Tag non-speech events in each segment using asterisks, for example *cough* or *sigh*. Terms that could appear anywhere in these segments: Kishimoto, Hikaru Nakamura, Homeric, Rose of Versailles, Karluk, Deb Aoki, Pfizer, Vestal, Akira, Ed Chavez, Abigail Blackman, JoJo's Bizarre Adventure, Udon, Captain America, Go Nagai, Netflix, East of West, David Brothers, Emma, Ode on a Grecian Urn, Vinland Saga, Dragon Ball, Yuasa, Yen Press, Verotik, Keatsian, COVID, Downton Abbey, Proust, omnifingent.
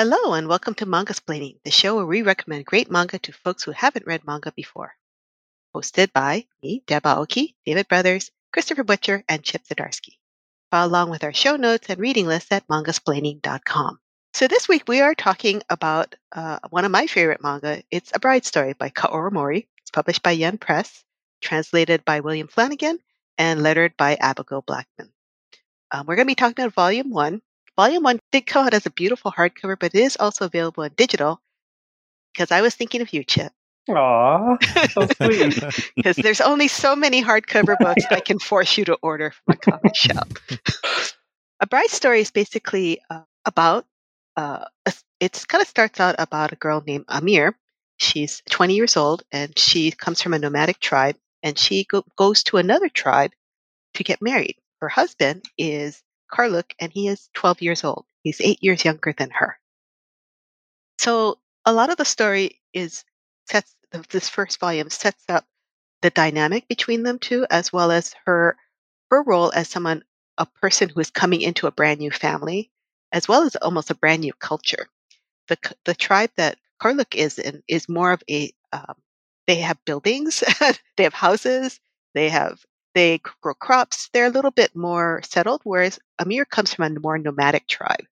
Hello and welcome to Mangasplaining, the show where we recommend great manga to folks who haven't read manga before. Hosted by me, Deb Aoki, David Brothers, Christopher Butcher, and Chip Zdarsky. Follow along with our show notes and reading list at mangasplaining.com. So this week we are talking about one of my favorite manga. It's A Bride Story by Kaoru Mori. It's published by Yen Press, translated by William Flanagan, and lettered by Abigail Blackman. We're going to be talking about Volume 1. Volume 1 did come out as a beautiful hardcover, but it is also available in digital, because I was thinking of you, Chip. Aww, so sweet. Because there's only so many hardcover books I can force you to order from a comic shop. A Bride Story is basically about, it kind of starts out about a girl named Amir. She's 20 years old, and she comes from a nomadic tribe, and she goes to another tribe to get married. Her husband is Karluk, and he is 12 years old. He's 8 years younger than her. So a lot of the story this first volume sets up the dynamic between them two, as well as her role as a person who is coming into a brand new family, as well as almost a brand new culture. The tribe that Karluk is in is more of a they have buildings, they have houses, they grow crops. They're a little bit more settled, whereas Amir comes from a more nomadic tribe.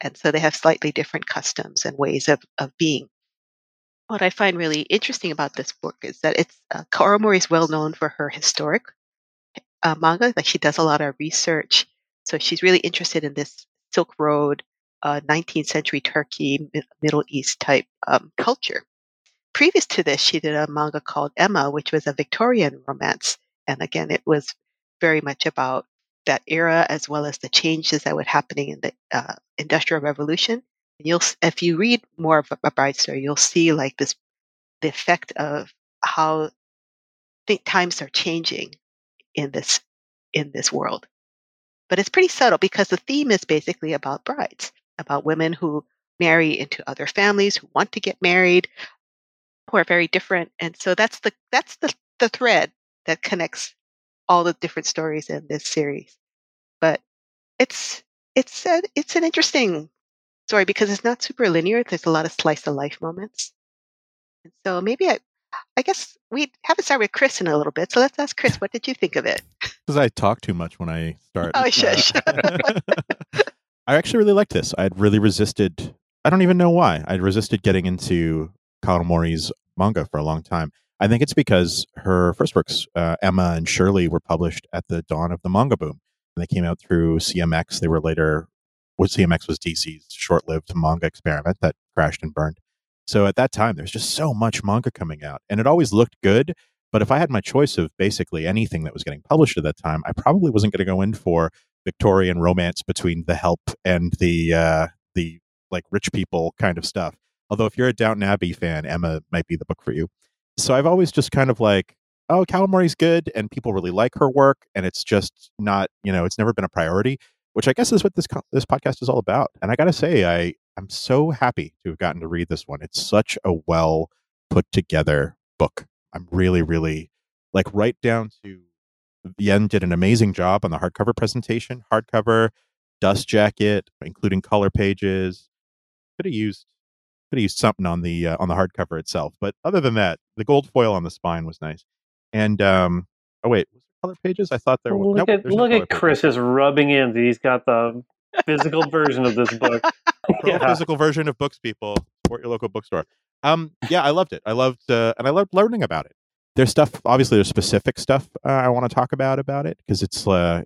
And so they have slightly different customs and ways of being. What I find really interesting about this book is that Kaoru Mori is well known for her historic manga. Like, she does a lot of research. So she's really interested in this Silk Road, 19th century Turkey, Middle East type culture. Previous to this, she did a manga called Emma, which was a Victorian romance. And again, it was very much about that era, as well as the changes that were happening in the Industrial Revolution. And if you read more of A Bride Story, you'll see like the effect of how times are changing in this world. But it's pretty subtle, because the theme is basically about brides, about women who marry into other families, who want to get married, who are very different. And so that's the thread that connects all the different stories in this series. But it's an interesting story, because it's not super linear. There's a lot of slice of life moments. And so maybe I guess we haven't started with Chris in a little bit. So let's ask Chris, what did you think of it? Because I talk too much when I start. Oh, shush. I actually really liked this. I had really resisted. I don't even know why. I'd resisted getting into Kaoru Mori's manga for a long time. I think it's because her first books, Emma and Shirley, were published at the dawn of the manga boom. And they came out through CMX. They were later, what CMX was DC's short-lived manga experiment that crashed and burned. So at that time, there's just so much manga coming out. And it always looked good. But if I had my choice of basically anything that was getting published at that time, I probably wasn't going to go in for Victorian romance between the help and the like rich people kind of stuff. Although if you're a Downton Abbey fan, Emma might be the book for you. So I've always just kind of like, oh, Kaoru Mori's good, and people really like her work, and it's just not, it's never been a priority, which I guess is what this podcast is all about. And I got to say, I'm so happy to have gotten to read this one. It's such a well put together book. I'm really, really, like, right down to Yen did an amazing job on the hardcover presentation. Hardcover, dust jacket, including color pages. Could have used something on the hardcover itself, but other than that, the gold foil on the spine was nice. And oh wait, was there color pages? I thought there were. Look at Chris is rubbing in that he's got the physical version of this book. Yeah. Physical version of books, people. Support your local bookstore. Yeah, I loved it. I loved learning about it. There's stuff. Obviously, there's specific stuff I want to talk about it, because it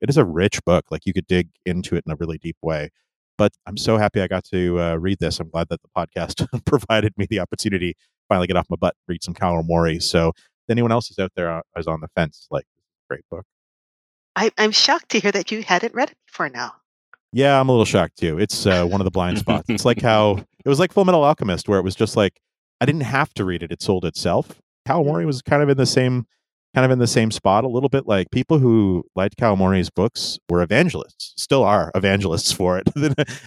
is a rich book. Like, you could dig into it in a really deep way. But I'm so happy I got to read this. I'm glad that the podcast provided me the opportunity to finally get off my butt, read some Kaoru Mori. So if anyone else is out there is on the fence, like, great book. I'm shocked to hear that you hadn't read it before now. Yeah, I'm a little shocked too. It's one of the blind spots. It's like how it was like Fullmetal Alchemist, where it was just like, I didn't have to read it. It sold itself. Kaoru Mori was kind of in the same spot a little bit. Like, people who liked Kaoru Mori's books were evangelists, still are evangelists for it.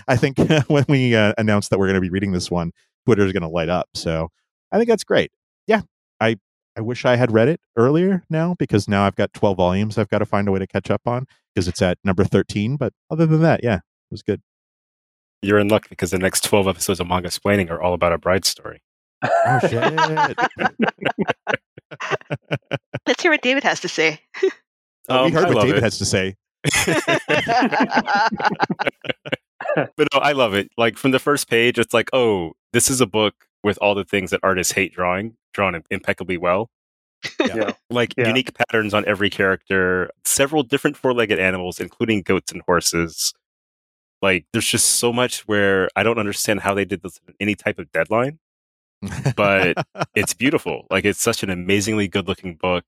I think when we announced that we're going to be reading this one, Twitter is going to light up. So I think that's great. Yeah, I wish I had read it earlier now, because now I've got 12 volumes I've got to find a way to catch up on, because it's at number 13. But other than that, yeah, it was good. you're in luck because the next 12 episodes of Mangasplaining are all about A Bride Story. Oh, shit. Let's hear what David has to say. We heard what David has to say. But no, I love it. Like, from the first page, it's like, oh, this is a book with all the things that artists hate drawing, drawn impeccably well. Yeah. Yeah. Like, yeah. Unique patterns on every character, several different four-legged animals, including goats and horses. Like, there's just so much where I don't understand how they did this in any type of deadline, but it's beautiful. Like, it's such an amazingly good-looking book.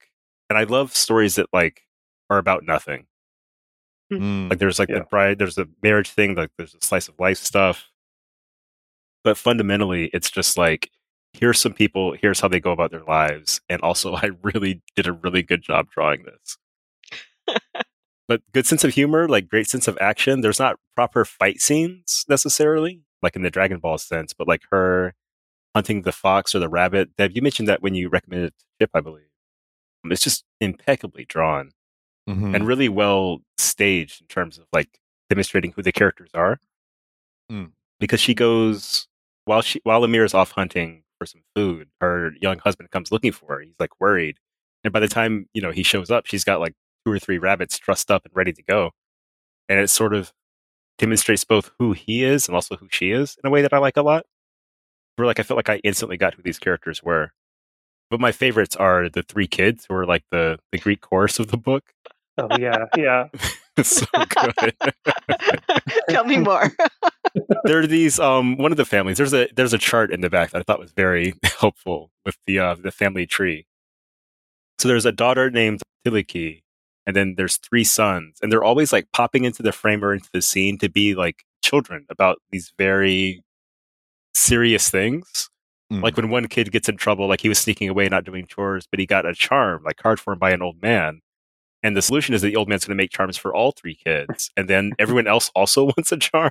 And I love stories that, like, are about nothing. Mm. Like, there's, like, yeah. the bride, there's the marriage thing, like, there's the slice of life stuff. But fundamentally, it's just, like, here's some people, here's how they go about their lives. And also, I really did a really good job drawing this. But good sense of humor, like great sense of action. There's not proper fight scenes necessarily, like in the Dragon Ball sense, but like her hunting the fox or the rabbit. Deb, you mentioned that when you recommended Chip, I believe. It's just impeccably drawn and really well staged in terms of like demonstrating who the characters are. Mm. Because she goes, while Amir is off hunting for some food, her young husband comes looking for her. He's like worried. And by the time, you know, he shows up, she's got like 2 or 3 rabbits trussed up and ready to go. And it sort of demonstrates both who he is and also who she is in a way that I like a lot. Where like I felt like I instantly got who these characters were. But my favorites are the 3 kids who are like the Greek chorus of the book. Oh yeah, yeah. It's so good. Tell me more. There are these one of the families, there's a chart in the back that I thought was very helpful with the family tree. So there's a daughter named Tiliki. And then there's 3 sons, and they're always like popping into the frame or into the scene to be like children about these very serious things. Mm. Like when one kid gets in trouble, like he was sneaking away, not doing chores, but he got a charm, like card for him by an old man. And the solution is that the old man's going to make charms for all 3 kids. And then everyone else also wants a charm.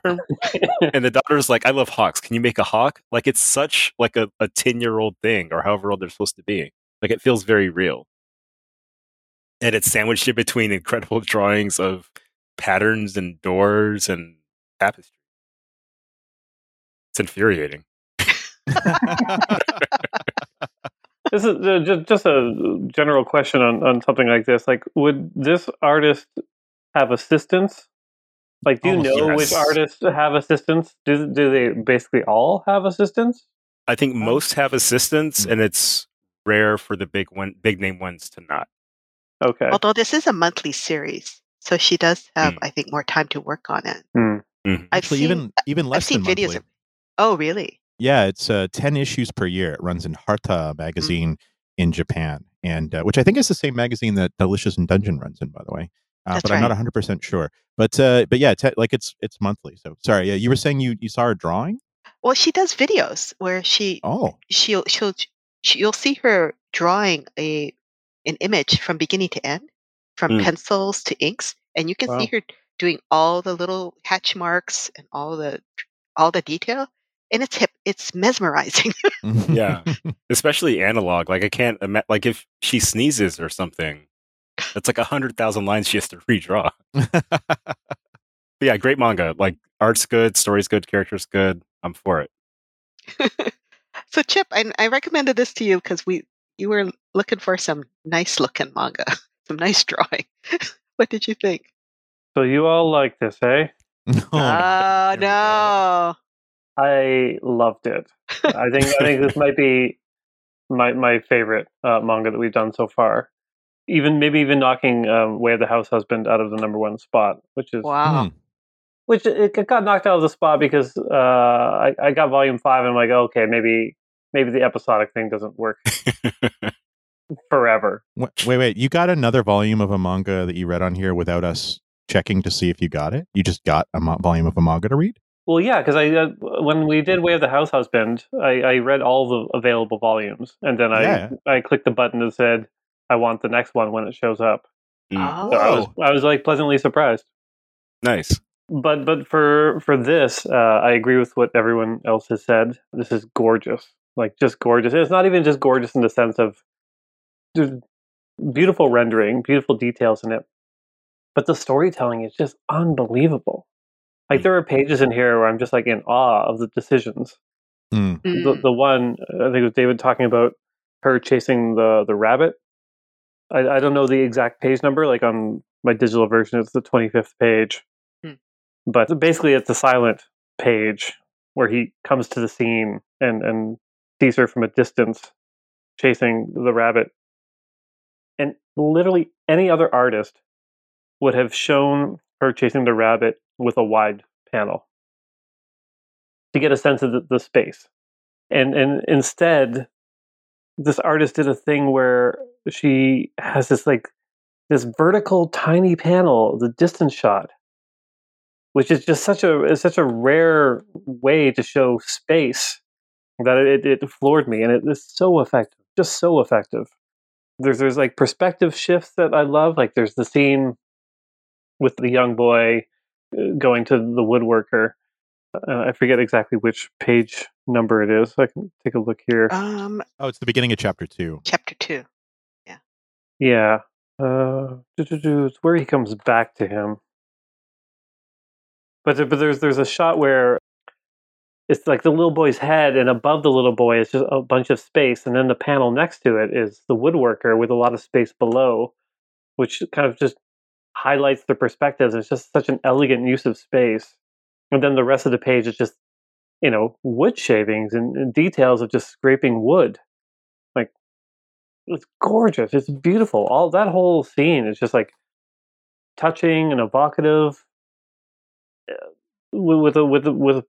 And the daughter's like, I love hawks. Can you make a hawk? Like it's such like a 10-year-old thing or however old they're supposed to be. Like it feels very real. And it's sandwiched in between incredible drawings of patterns and doors and tapestry. It's infuriating. This is just a general question on something like this. Like, would this artist have assistants? Like, do you know yes. which artists have assistants? Do they basically all have assistants? I think most have assistants, and it's rare for the big name ones to not. Okay. Although this is a monthly series, so she does have, I think, more time to work on it. Mm. Mm. I've seen videos. Oh, really? Yeah, it's 10 issues per year. It runs in Harta magazine in Japan, and which I think is the same magazine that Delicious and Dungeon runs in, by the way. But right. I'm not 100% sure. But yeah, it's monthly. So sorry, yeah, you were saying you saw her drawing? Well, she does videos where you'll see her drawing an image from beginning to end, from pencils to inks, and you can see her doing all the little hatch marks and all the detail, and it's mesmerizing. Yeah, especially analog. Like I can't like if she sneezes or something, that's like 100,000 lines she has to redraw. But yeah, great manga. Like art's good, story's good, character's good. I'm for it. So Chip, I recommended this to you because you were looking for some nice-looking manga, some nice drawing. What did you think? So you all like this, eh? Oh, no. I loved it. I think this might be my favorite manga that we've done so far. Maybe even knocking Way of the House Husband out of the #1 spot, which is... Wow. Which it got knocked out of the spot because I got volume 5 and I'm like, okay, maybe the episodic thing doesn't work forever. Wait. You got another volume of a manga that you read on here without us checking to see if you got it? You just got a volume of a manga to read? Well, yeah, because when we did Way of the House Husband, I read all the available volumes. And then I clicked the button that said, I want the next one when it shows up. Oh. So I was like pleasantly surprised. Nice. But for this, I agree with what everyone else has said. This is gorgeous. Like, just gorgeous. And it's not even just gorgeous in the sense of beautiful rendering, beautiful details in it. But the storytelling is just unbelievable. Like, there are pages in here where I'm just like in awe of the decisions. Mm. The one, I think it was David talking about her chasing the rabbit. I don't know the exact page number. Like, on my digital version, it's the 25th page. Mm. But basically, it's the silent page where he comes to the scene and sees her from a distance chasing the rabbit. And literally any other artist would have shown her chasing the rabbit with a wide panel to get a sense of the space. And instead, this artist did a thing where she has this vertical tiny panel, the distance shot, which is just such a rare way to show space that it floored me. And it is so effective, just so effective. There's like perspective shifts that I love. Like, there's the scene with the young boy going to the woodworker. I forget exactly which page number it is. I can take a look here. It's the beginning of chapter 2. Chapter 2. Yeah. Yeah. It's where he comes back to him. But there's a shot where it's like the little boy's head, and above the little boy is just a bunch of space, and then the panel next to it is the woodworker with a lot of space below, which kind of just highlights the perspectives. It's just such an elegant use of space. And then the rest of the page is just, wood shavings and details of just scraping wood. Like, it's gorgeous. It's beautiful. All that whole scene is just like touching and evocative, with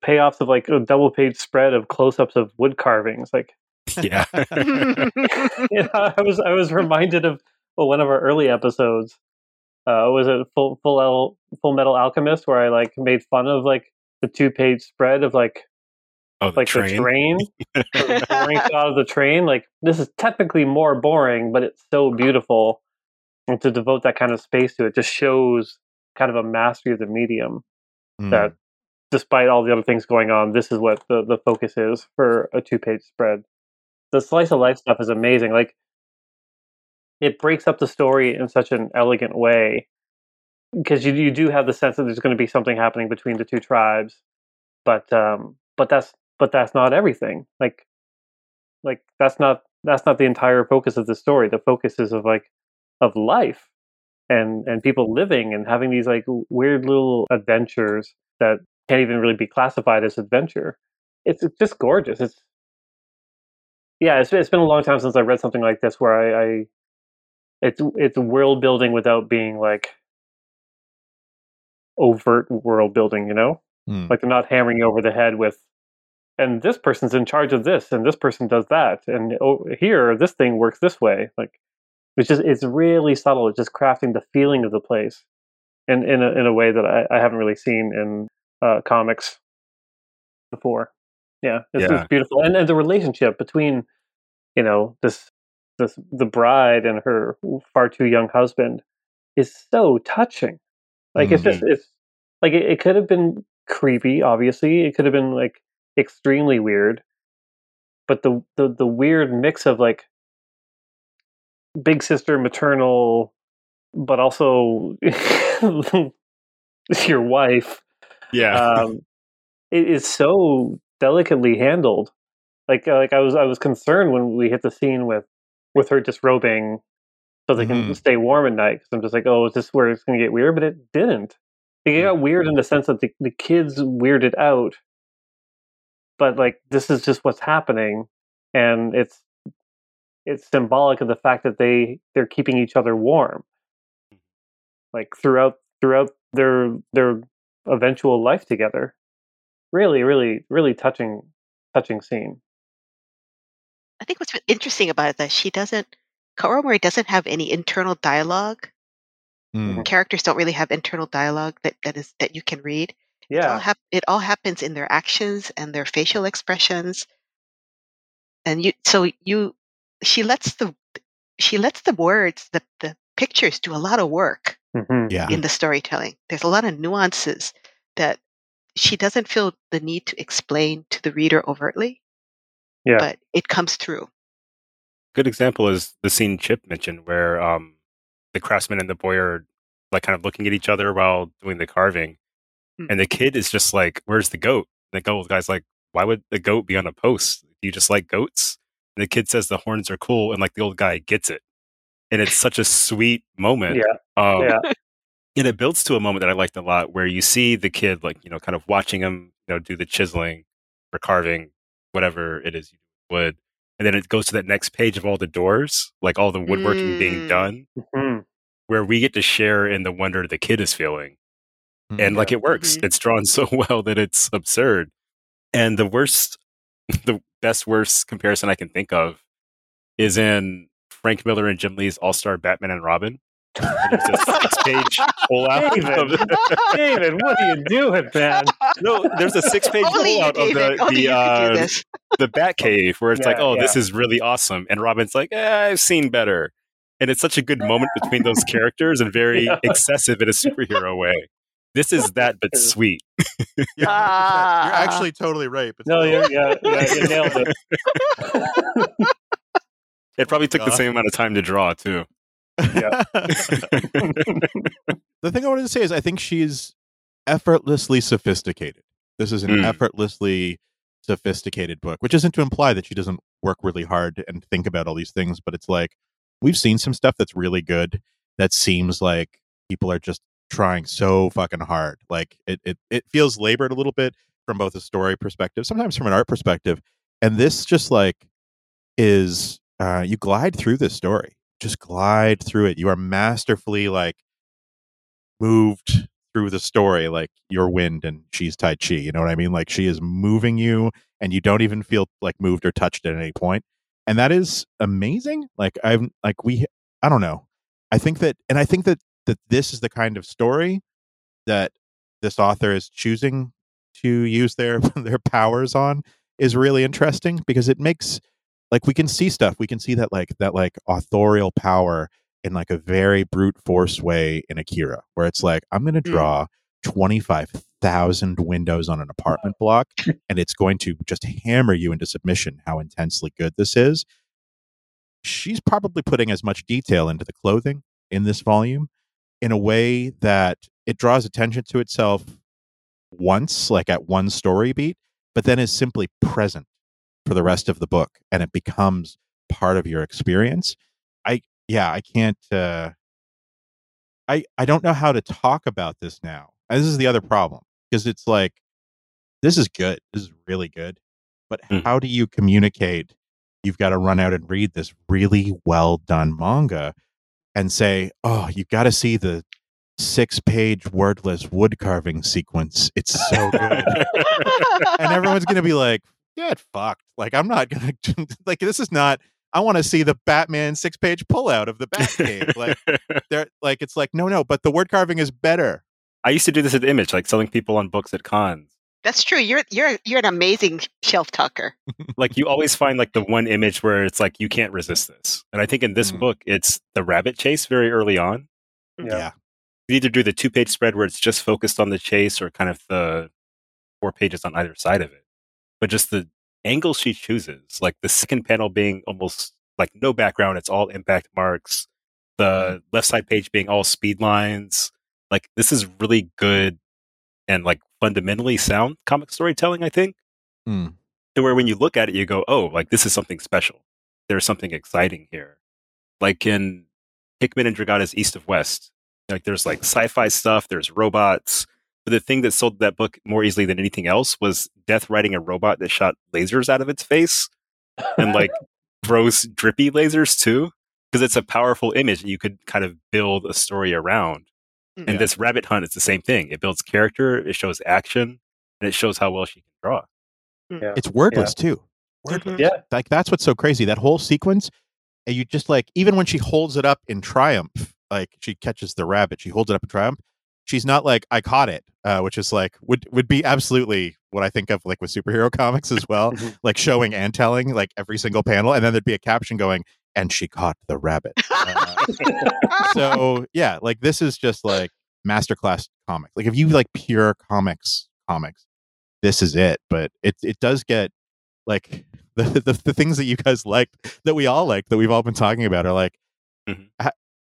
payoffs of like a double page spread of close ups of wood carvings. Like, yeah, I was reminded of one of our early episodes. Was it Fullmetal Alchemist, where I made fun of the 2-page spread of the train, the boring shot of the train. Like, this is technically more boring, but it's so beautiful, and to devote that kind of space to it just shows kind of a mastery of the medium. Mm. That, despite all the other things going on, this is what the focus is for a 2-page spread. The slice of life stuff is amazing. Like, it breaks up the story in such an elegant way, because you do have the sense that there's going to be something happening between the two tribes, but that's not everything. Like that's not the entire focus of the story. The focus is of life and people living and having these weird little adventures that can't even really be classified as adventure. It's just gorgeous. It's been a long time since I read something like this where I It's world building without being overt world building, . Like, they're not hammering you over the head with, and this person's in charge of this, and this person does that, and here this thing works this way. Like, it's really subtle. It's just crafting the feeling of the place, and in a way that I haven't really seen in comics before. Yeah, it's beautiful, and the relationship between the bride and her far too young husband is so touching. Like, mm-hmm. It could have been creepy, obviously. It could have been extremely weird, but the weird mix of big sister maternal, but also your wife. Yeah, it is so delicately handled. I was concerned when we hit the scene with her disrobing so they can stay warm at night. Because I'm just like, oh, is this where it's going to get weird? But it didn't. It got weird in the sense that the kids weirded out. But this is just what's happening. And it's symbolic of the fact that they're keeping each other warm. Throughout their eventual life together. Really, really, really touching scene. I think what's interesting about it, that Kaoru Mori doesn't have any internal dialogue. Mm. Characters don't really have internal dialogue that you can read. Yeah. It all happens in their actions and their facial expressions. She lets the words, the pictures do a lot of work in the storytelling. There's a lot of nuances that she doesn't feel the need to explain to the reader overtly. Yeah. But it comes through. Good example is the scene Chip mentioned where the craftsman and the boy are kind of looking at each other while doing the carving. And the kid is just like, where's the goat? And the guy's like, why would the goat be on a post? Do you just like goats? And the kid says the horns are cool, and like the old guy gets it. And it's such a sweet moment. Yeah. And it builds to a moment that I liked a lot, where you see the kid, like, you know, kind of watching him, you know, do the chiseling or carving, whatever it is you would. And then it goes to that next page of all the doors, like all the woodworking being done, where we get to share in the wonder the kid is feeling. And like, it works. It's drawn so well that it's absurd. And the best worst comparison I can think of is in Frank Miller and Jim Lee's All-Star Batman and Robin. It's a 6-page pullout. David, what are you doing, man? No, there's a 6-page pullout of the Batcave, where it's this is really awesome. And Robin's like, I've seen better. And it's such a good moment between those characters, and very excessive in a superhero way. This is that, but sweet. Yeah, you're actually totally right. But no, you nailed it. It probably took the same amount of time to draw, too. Yeah. The thing I wanted to say is I think she's effortlessly sophisticated. This is an effortlessly sophisticated book, which isn't to imply that she doesn't work really hard and think about all these things, but it's like, we've seen some stuff that's really good that seems like people are just trying so fucking hard. Like it feels labored a little bit from both a story perspective, sometimes from an art perspective. And this just like is you glide through this story. Just glide through it. You are masterfully like moved through the story, like your wind and she's Tai Chi. You know what I mean? Like she is moving you and you don't even feel like moved or touched at any point. And that is amazing. Like I don't know. I think that this is the kind of story that this author is choosing to use their powers on is really interesting, because it makes like, we can see stuff. We can see that authorial power in like a very brute force way in Akira, where it's like, I'm going to draw 25,000 windows on an apartment block, and it's going to just hammer you into submission how intensely good this is. She's probably putting as much detail into the clothing in this volume in a way that it draws attention to itself once, like at one story beat, but then is simply present for the rest of the book, and it becomes part of your experience. I don't know how to talk about this now. And this is the other problem, because it's like, this is good. This is really good. But how do you communicate? You've got to run out and read this really well done manga and say, oh, you've got to see the 6-page wordless wood carving sequence. It's so good. And everyone's going to be like, get fucked. Like, I'm not going to, like, this is not, I want to see the Batman 6-page pullout of the Batcave. Like, they're like, it's like, no, but the word carving is better. I used to do this at Image, like selling people on books at cons. That's true. You're an amazing shelf talker. Like, you always find like the one image where it's like, you can't resist this. And I think in this book, it's the rabbit chase very early on. Yeah. You either do the 2-page spread where it's just focused on the chase, or kind of the 4 pages on either side of it. But just the angle she chooses, like the second panel being almost like no background, it's all impact marks, the left side page being all speed lines. Like, this is really good and like fundamentally sound comic storytelling, I think. To where when you look at it, you go, oh, like, this is something special. There's something exciting here. Like in Hickman and Dragata's East of West, like there's like sci-fi stuff, there's robots. But the thing that sold that book more easily than anything else was Death riding a robot that shot lasers out of its face, and like gross drippy lasers too, because it's a powerful image that you could kind of build a story around. And this rabbit hunt is the same thing. It builds character, it shows action, and it shows how well she can draw. Yeah. It's wordless too. Wordless. Yeah. Like, that's what's so crazy. That whole sequence, and you just like, even when she holds it up in triumph, like she catches the rabbit, she holds it up in triumph. She's not like, I caught it, which is like would be absolutely what I think of like with superhero comics as well, like showing and telling, like every single panel. And then there'd be a caption going, and she caught the rabbit. So, yeah, like this is just like masterclass comics. Like if you like pure comics, this is it. But it does get like the things that you guys liked, that we all liked, that we've all been talking about are like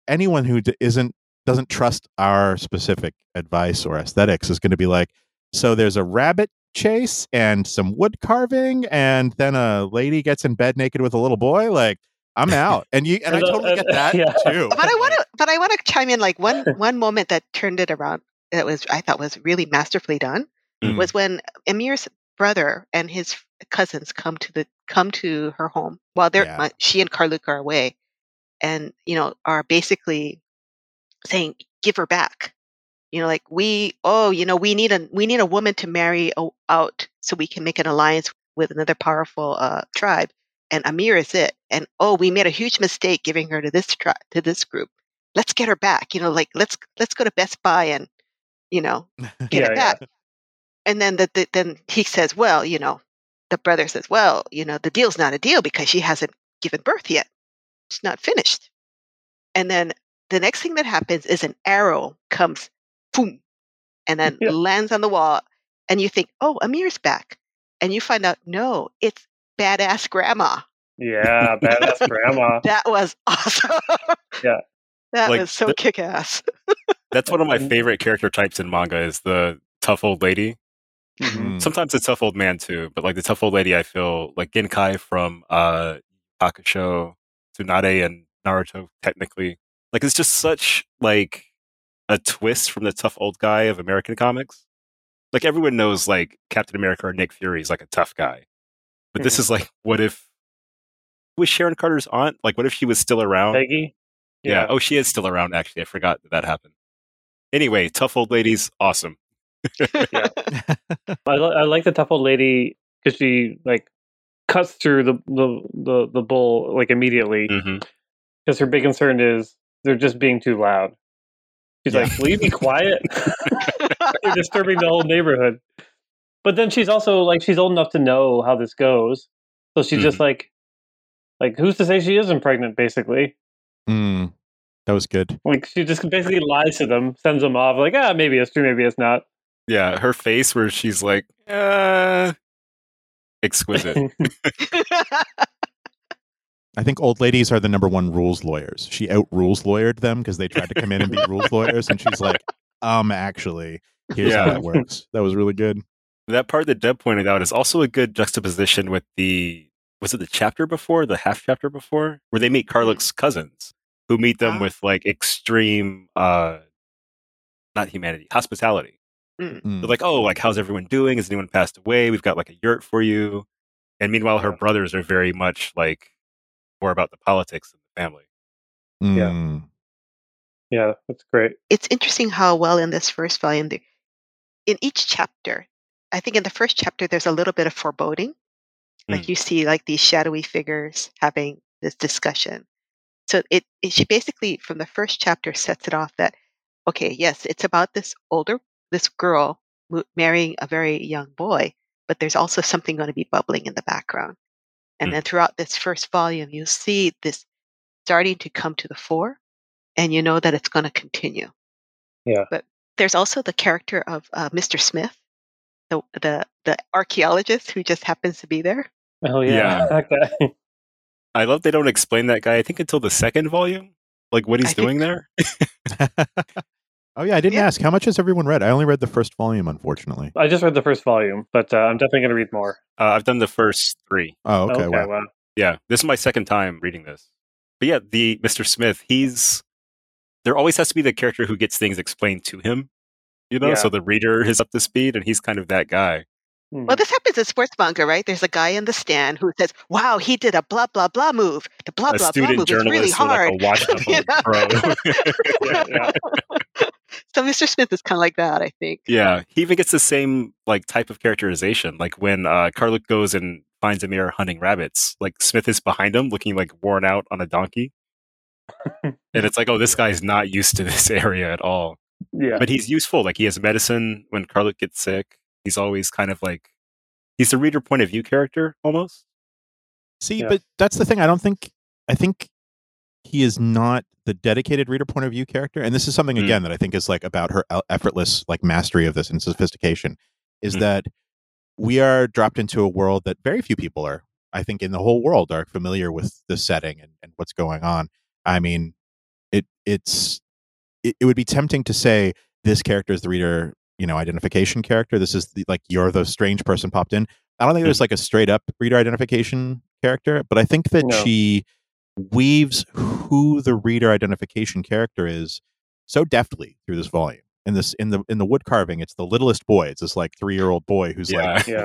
anyone who isn't doesn't trust our specific advice or aesthetics is going to be like, so there's a rabbit chase and some wood carving and then a lady gets in bed naked with a little boy. Like, I'm out. And I totally get that too. But I want to chime in like one moment that turned it around that was, I thought was really masterfully done was when Amir's brother and his cousins come to her home while they're she and Karluk are away, and are basically saying, give her back. Like we need a woman to marry out so we can make an alliance with another powerful tribe. And Amir is it. And we made a huge mistake giving her to this group. Let's get her back. Let's go to Best Buy and get her back. And then then he says, well, the brother says, well, the deal's not a deal because she hasn't given birth yet. It's not finished. And then the next thing that happens is an arrow comes. Boom, and then lands on the wall, and you think, "Oh, Amir's back," and you find out, no, it's badass grandma. Yeah, badass grandma. That was awesome. Yeah, that was so kick-ass. That's one of my favorite character types in manga is the tough old lady. Mm-hmm. Sometimes the tough old man too, but the tough old lady, I feel like Genkai from Hakusho, Tsunade, and Naruto. Technically, it's just such a twist from the tough old guy of American comics. Everyone knows Captain America or Nick Fury is a tough guy. But this is what if was Sharon Carter's aunt? What if she was still around? Peggy? Yeah. Oh, she is still around, actually. I forgot that happened. Anyway, tough old ladies, awesome. Yeah. I like the tough old lady because she cuts through the bull immediately because her big concern is they're just being too loud. She's will you be quiet? You're disturbing the whole neighborhood. But then she's also she's old enough to know how this goes. So she's just like who's to say she isn't pregnant, basically. Mm. That was good. She just basically lies to them, sends them off, maybe it's true, maybe it's not. Yeah, her face where she's exquisite. I think old ladies are the number one rules lawyers. She out-rules lawyered them because they tried to come in and be rules lawyers. And she's like, actually, here's how that works. That was really good. That part that Deb pointed out is also a good juxtaposition with the chapter before, the half chapter before, where they meet Karluk's cousins, who meet them with extreme, not humanity, hospitality. Mm-hmm. They're how's everyone doing? Has anyone passed away? We've got a yurt for you. And meanwhile, her brothers are very much more about the politics of the family. Mm. Yeah, that's great. It's interesting how well in this first volume, in each chapter, I think in the first chapter, there's a little bit of foreboding. You see these shadowy figures having this discussion. So she basically, from the first chapter, sets it off that, okay, yes, it's about this girl marrying a very young boy, but there's also something going to be bubbling in the background. And then throughout this first volume, you'll see this starting to come to the fore, and you know that it's going to continue. Yeah. But there's also the character of Mr. Smith, the archaeologist who just happens to be there. Oh, yeah. I love they don't explain that guy, I think, until the second volume, what he's doing there. Oh, yeah, I didn't ask. How much has everyone read? I only read the first volume, unfortunately. I just read the first volume, but I'm definitely going to read more. I've done the first three. Oh, okay. Wow. Well. Yeah, this is my second time reading this. But yeah, the Mr. Smith, there always has to be the character who gets things explained to him, so the reader is up to speed, and he's kind of that guy. Well, this happens in sports manga, right? There's a guy in the stand who says, wow, he did a blah, blah, blah move. The blah, blah, blah move is really hard. A student journalist with a watch-up pro. So Mr. Smith is kind of like that, I think. Yeah, he even gets the same type of characterization. When Karluk goes and finds Amir hunting rabbits, Smith is behind him, looking worn out on a donkey, and it's this guy's not used to this area at all. Yeah, but he's useful. He has medicine when Karluk gets sick. He's always kind of he's the reader point of view character almost. See, but that's the thing. I think he is not the dedicated reader point of view character, and this is something again that I think is about her effortless mastery of this and sophistication is that we are dropped into a world that very few people are, I think, in the whole world are familiar with the setting and what's going on. I mean, it's it would be tempting to say this character is the reader, you know, identification character. This is the, like, you're the strange person popped in. I don't think there's like a straight up reader identification character, but I think that she weaves who the reader identification character is so deftly through this volume. In this, in the wood carving, it's the littlest boy. It's this like 3-year-old boy who's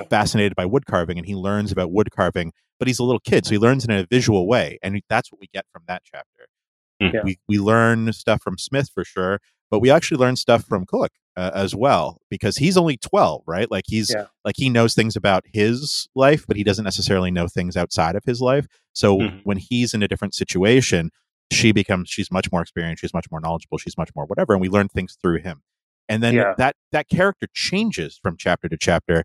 fascinated by wood carving, and he learns about wood carving, but he's a little kid, so he learns in a visual way, and that's what we get from that chapter. We learn stuff from Smith for sure, but we actually learn stuff from Kulik as well, because he's only 12, right? Like he's like he knows things about his life, but he doesn't necessarily know things outside of his life. So when he's in a different situation, she's much more experienced, she's much more knowledgeable, she's much more whatever, and we learn things through him. And then that character changes from chapter to chapter.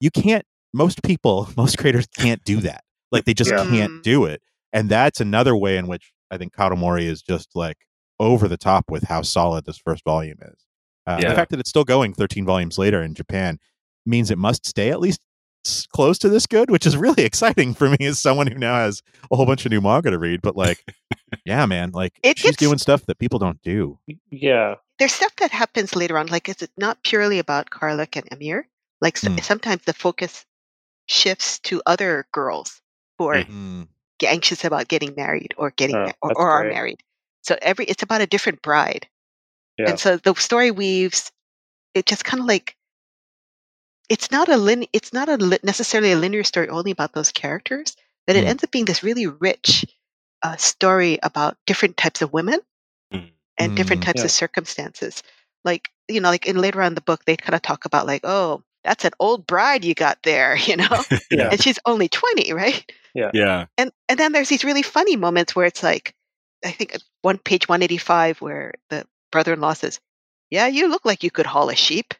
You can't. Most creators can't do that. Like they just can't do it. And that's another way in which I think Kaoru Mori is just like over the top with how solid this first volume is. The fact that it's still going 13 volumes later in Japan means it must stay at least close to this good, which is really exciting for me as someone who now has a whole bunch of new manga to read. But like, yeah, man, like she's doing stuff that people don't do. Yeah. There's stuff that happens later on. Like, is it not purely about Karluk and Amir? Like sometimes the focus shifts to other girls who are anxious about getting married or are married. So it's about a different bride. Yeah. And so the story weaves, it just kind of like, it's not necessarily a linear story only about those characters, but it ends up being this really rich story about different types of women and different types of circumstances. Like, you know, like in later on in the book, they kind of talk about like, oh, that's an old bride you got there, you know, and she's only 20, right? Yeah. Yeah. And then there's these really funny moments where it's like, I think one page 185 where the brother-in-law says, yeah, you look like you could haul a sheep.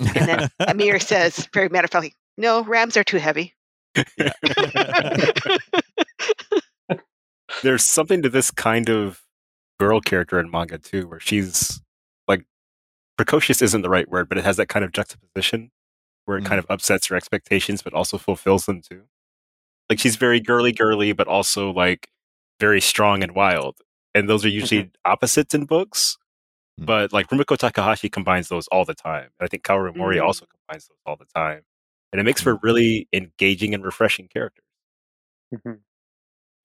And then Amir says, very matter of fact, no, rams are too heavy. Yeah. There's something to this kind of girl character in manga too, where she's like, precocious isn't the right word, but it has that kind of juxtaposition where it kind of upsets her expectations, but also fulfills them too. Like she's very girly, but also like very strong and wild. And those are usually opposites in books. Mm-hmm. But like Rumiko Takahashi combines those all the time. And I think Kaoru Mori also combines those all the time. And it makes for really engaging and refreshing characters. Mm-hmm.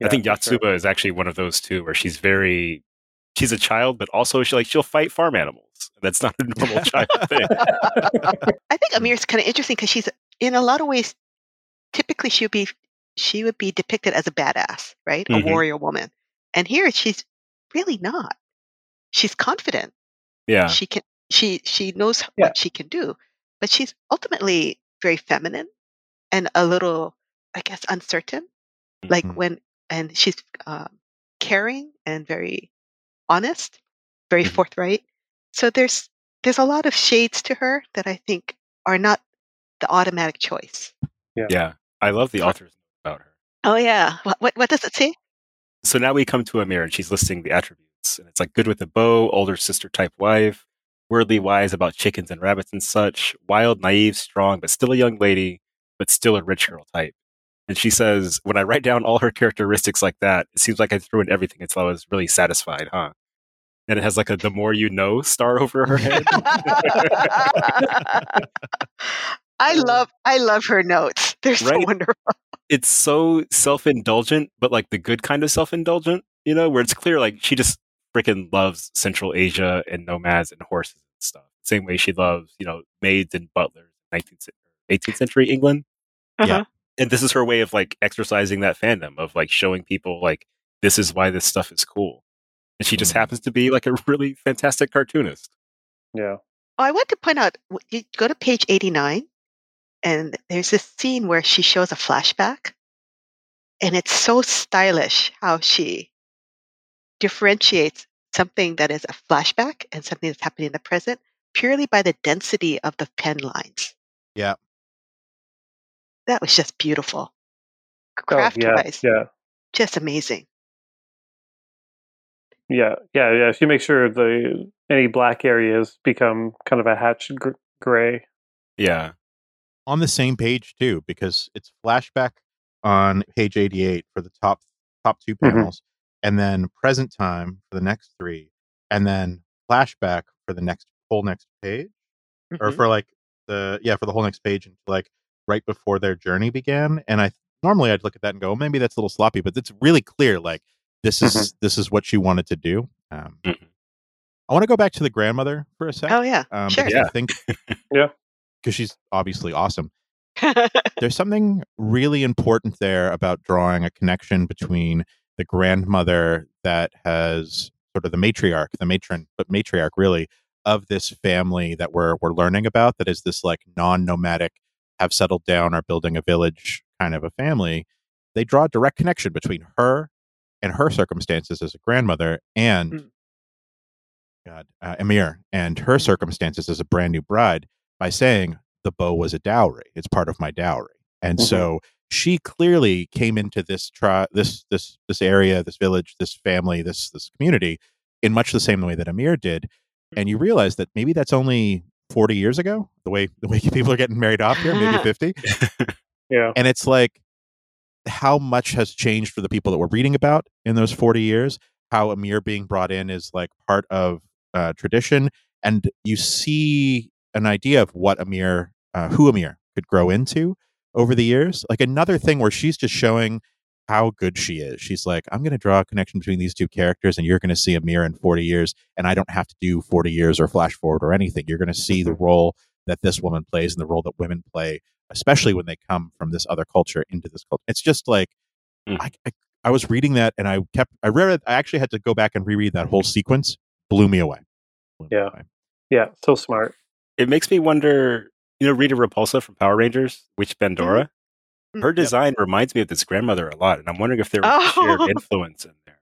Yeah, I think Yatsuba is actually one of those too, where she's very... She's a child, but also she'll fight farm animals. That's not a normal child thing. I think Amir's kind of interesting because she's, in a lot of ways, typically she would be depicted as a badass, right? Mm-hmm. A warrior woman. And here she's really not. She's confident. Yeah. She knows what she can do, but she's ultimately very feminine and a little, I guess, uncertain. Mm-hmm. Like and she's caring and very honest, very forthright. So there's a lot of shades to her that I think are not the automatic choice. Yeah. Yeah. I love the author's note about her. Oh yeah. What does it say? So now we come to Amir and she's listing the attributes, and it's like good with a bow, older sister type wife, worldly wise about chickens and rabbits and such, wild, naive, strong, but still a young lady, but still a rich girl type. And she says, when I write down all her characteristics like that, it seems like I threw in everything until I was really satisfied, huh? And it has like a "the more you know" star over her head. I love her notes. They're so wonderful. It's so self-indulgent, but like the good kind of self-indulgent, you know, where it's clear like she just freaking loves Central Asia and nomads and horses and stuff. Same way she loves, you know, maids and butlers, 18th century England. Uh-huh. Yeah. And this is her way of like exercising that fandom of like showing people like this is why this stuff is cool. And she just happens to be like a really fantastic cartoonist. Yeah. Oh, I want to point out, you go to page 89 and there's this scene where she shows a flashback, and it's so stylish how she differentiates something that is a flashback and something that's happening in the present purely by the density of the pen lines. Yeah. That was just beautiful. Craft-wise. Yeah. Just amazing. Yeah. She makes sure any black areas become kind of a hatched gray. Yeah. On the same page, too, because it's flashback on page 88 for the top two panels, and then present time for the next three, and then flashback for the whole next page, mm-hmm. or for like for the whole next page, and like right before their journey began. And normally I'd look at that and go, well, maybe that's a little sloppy, but it's really clear. Like this is what she wanted to do. Mm-hmm. I want to go back to the grandmother for a second. Oh yeah, sure. Yeah. I think yeah, because she's obviously awesome. There's something really important there about drawing a connection between the grandmother that has sort of the matriarch, the matron, but matriarch really of this family that we're learning about, that is this like non-nomadic, have settled down or building a village kind of a family. They draw a direct connection between her and her circumstances as a grandmother and Amir and her circumstances as a brand new bride by saying the bow was a dowry. It's part of my dowry. And mm-hmm. so she clearly came into this area, this village, this family, this community in much the same way that Amir did. And you realize that maybe that's only 40 years ago, the way people are getting married off here, maybe 50. Yeah. And it's like, how much has changed for the people that we're reading about in those 40 years, how Amir being brought in is like part of tradition. And you see an idea of what Amir, who Amir could grow into over the years. Like another thing where she's just showing how good she is. She's like, I'm going to draw a connection between these two characters and you're going to see Amir in 40 years and I don't have to do 40 years or flash forward or anything. You're going to see the role that this woman plays and the role that women play, especially when they come from this other culture into this culture. It's just like, I was reading that and I actually had to go back and reread that whole sequence. Blew me away. Yeah. So smart. It makes me wonder, Rita Repulsa from Power Rangers, Witch Bandora. Mm-hmm. Her design reminds me of this grandmother a lot, and I'm wondering if there was shared influence in there.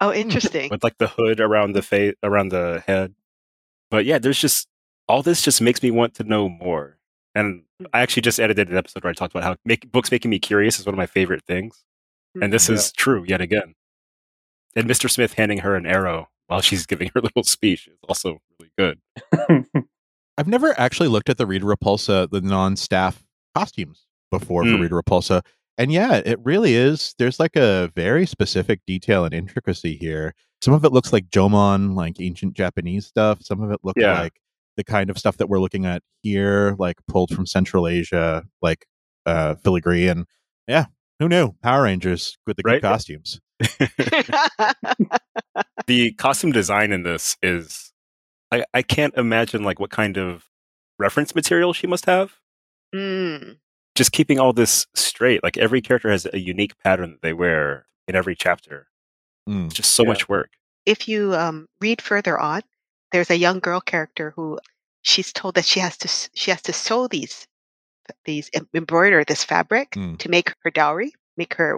Oh, interesting! With like the hood around the face, around the head. But yeah, there's just all this. Just makes me want to know more. And I actually just edited an episode where I talked about how books making me curious is one of my favorite things, and this is true yet again. And Mr. Smith handing her an arrow while she's giving her little speech is also really good. I've never actually looked at the Rita Repulsa, the non-staff costumes before for Rita Repulsa. And yeah, it really is. There's like a very specific detail and intricacy here. Some of it looks like Jomon, like ancient Japanese stuff. Some of it looks like the kind of stuff that we're looking at here, like pulled from Central Asia, like filigree. And yeah, who knew? Power Rangers with the good costumes. The costume design in this is, I can't imagine like what kind of reference material she must have. Just keeping all this straight, like every character has a unique pattern that they wear in every chapter. It's just so much work. If you read further on, there's a young girl character who she's told that she has to sew these embroider this fabric to make her dowry, make her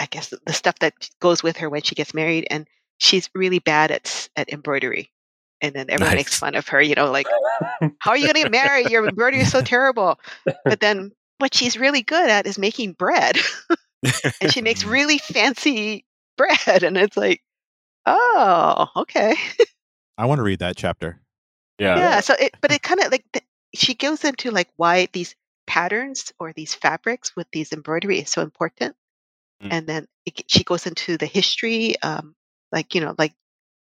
I guess the stuff that goes with her when she gets married, and she's really bad at embroidery. And then everyone makes fun of her, like, how are you going to get married? Your embroidery is so terrible. But then what she's really good at is making bread. And she makes really fancy bread. And it's like, oh, okay. I want to read that chapter. Yeah. Yeah. So it kind of like, she goes into like why these patterns or these fabrics with these embroidery is so important. And then she goes into the history, like,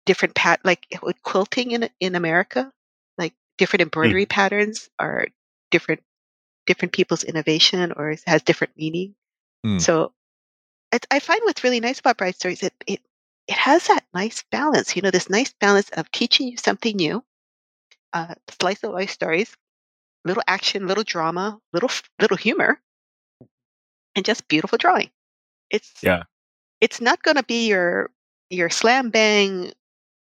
different like with quilting in America, like different embroidery patterns are different people's innovation or has different meaning. So I find what's really nice about Bride Stories is it has that nice balance, this nice balance of teaching you something new, slice of life stories, little action, little drama, little humor, and just beautiful drawing. It's not going to be your slam bang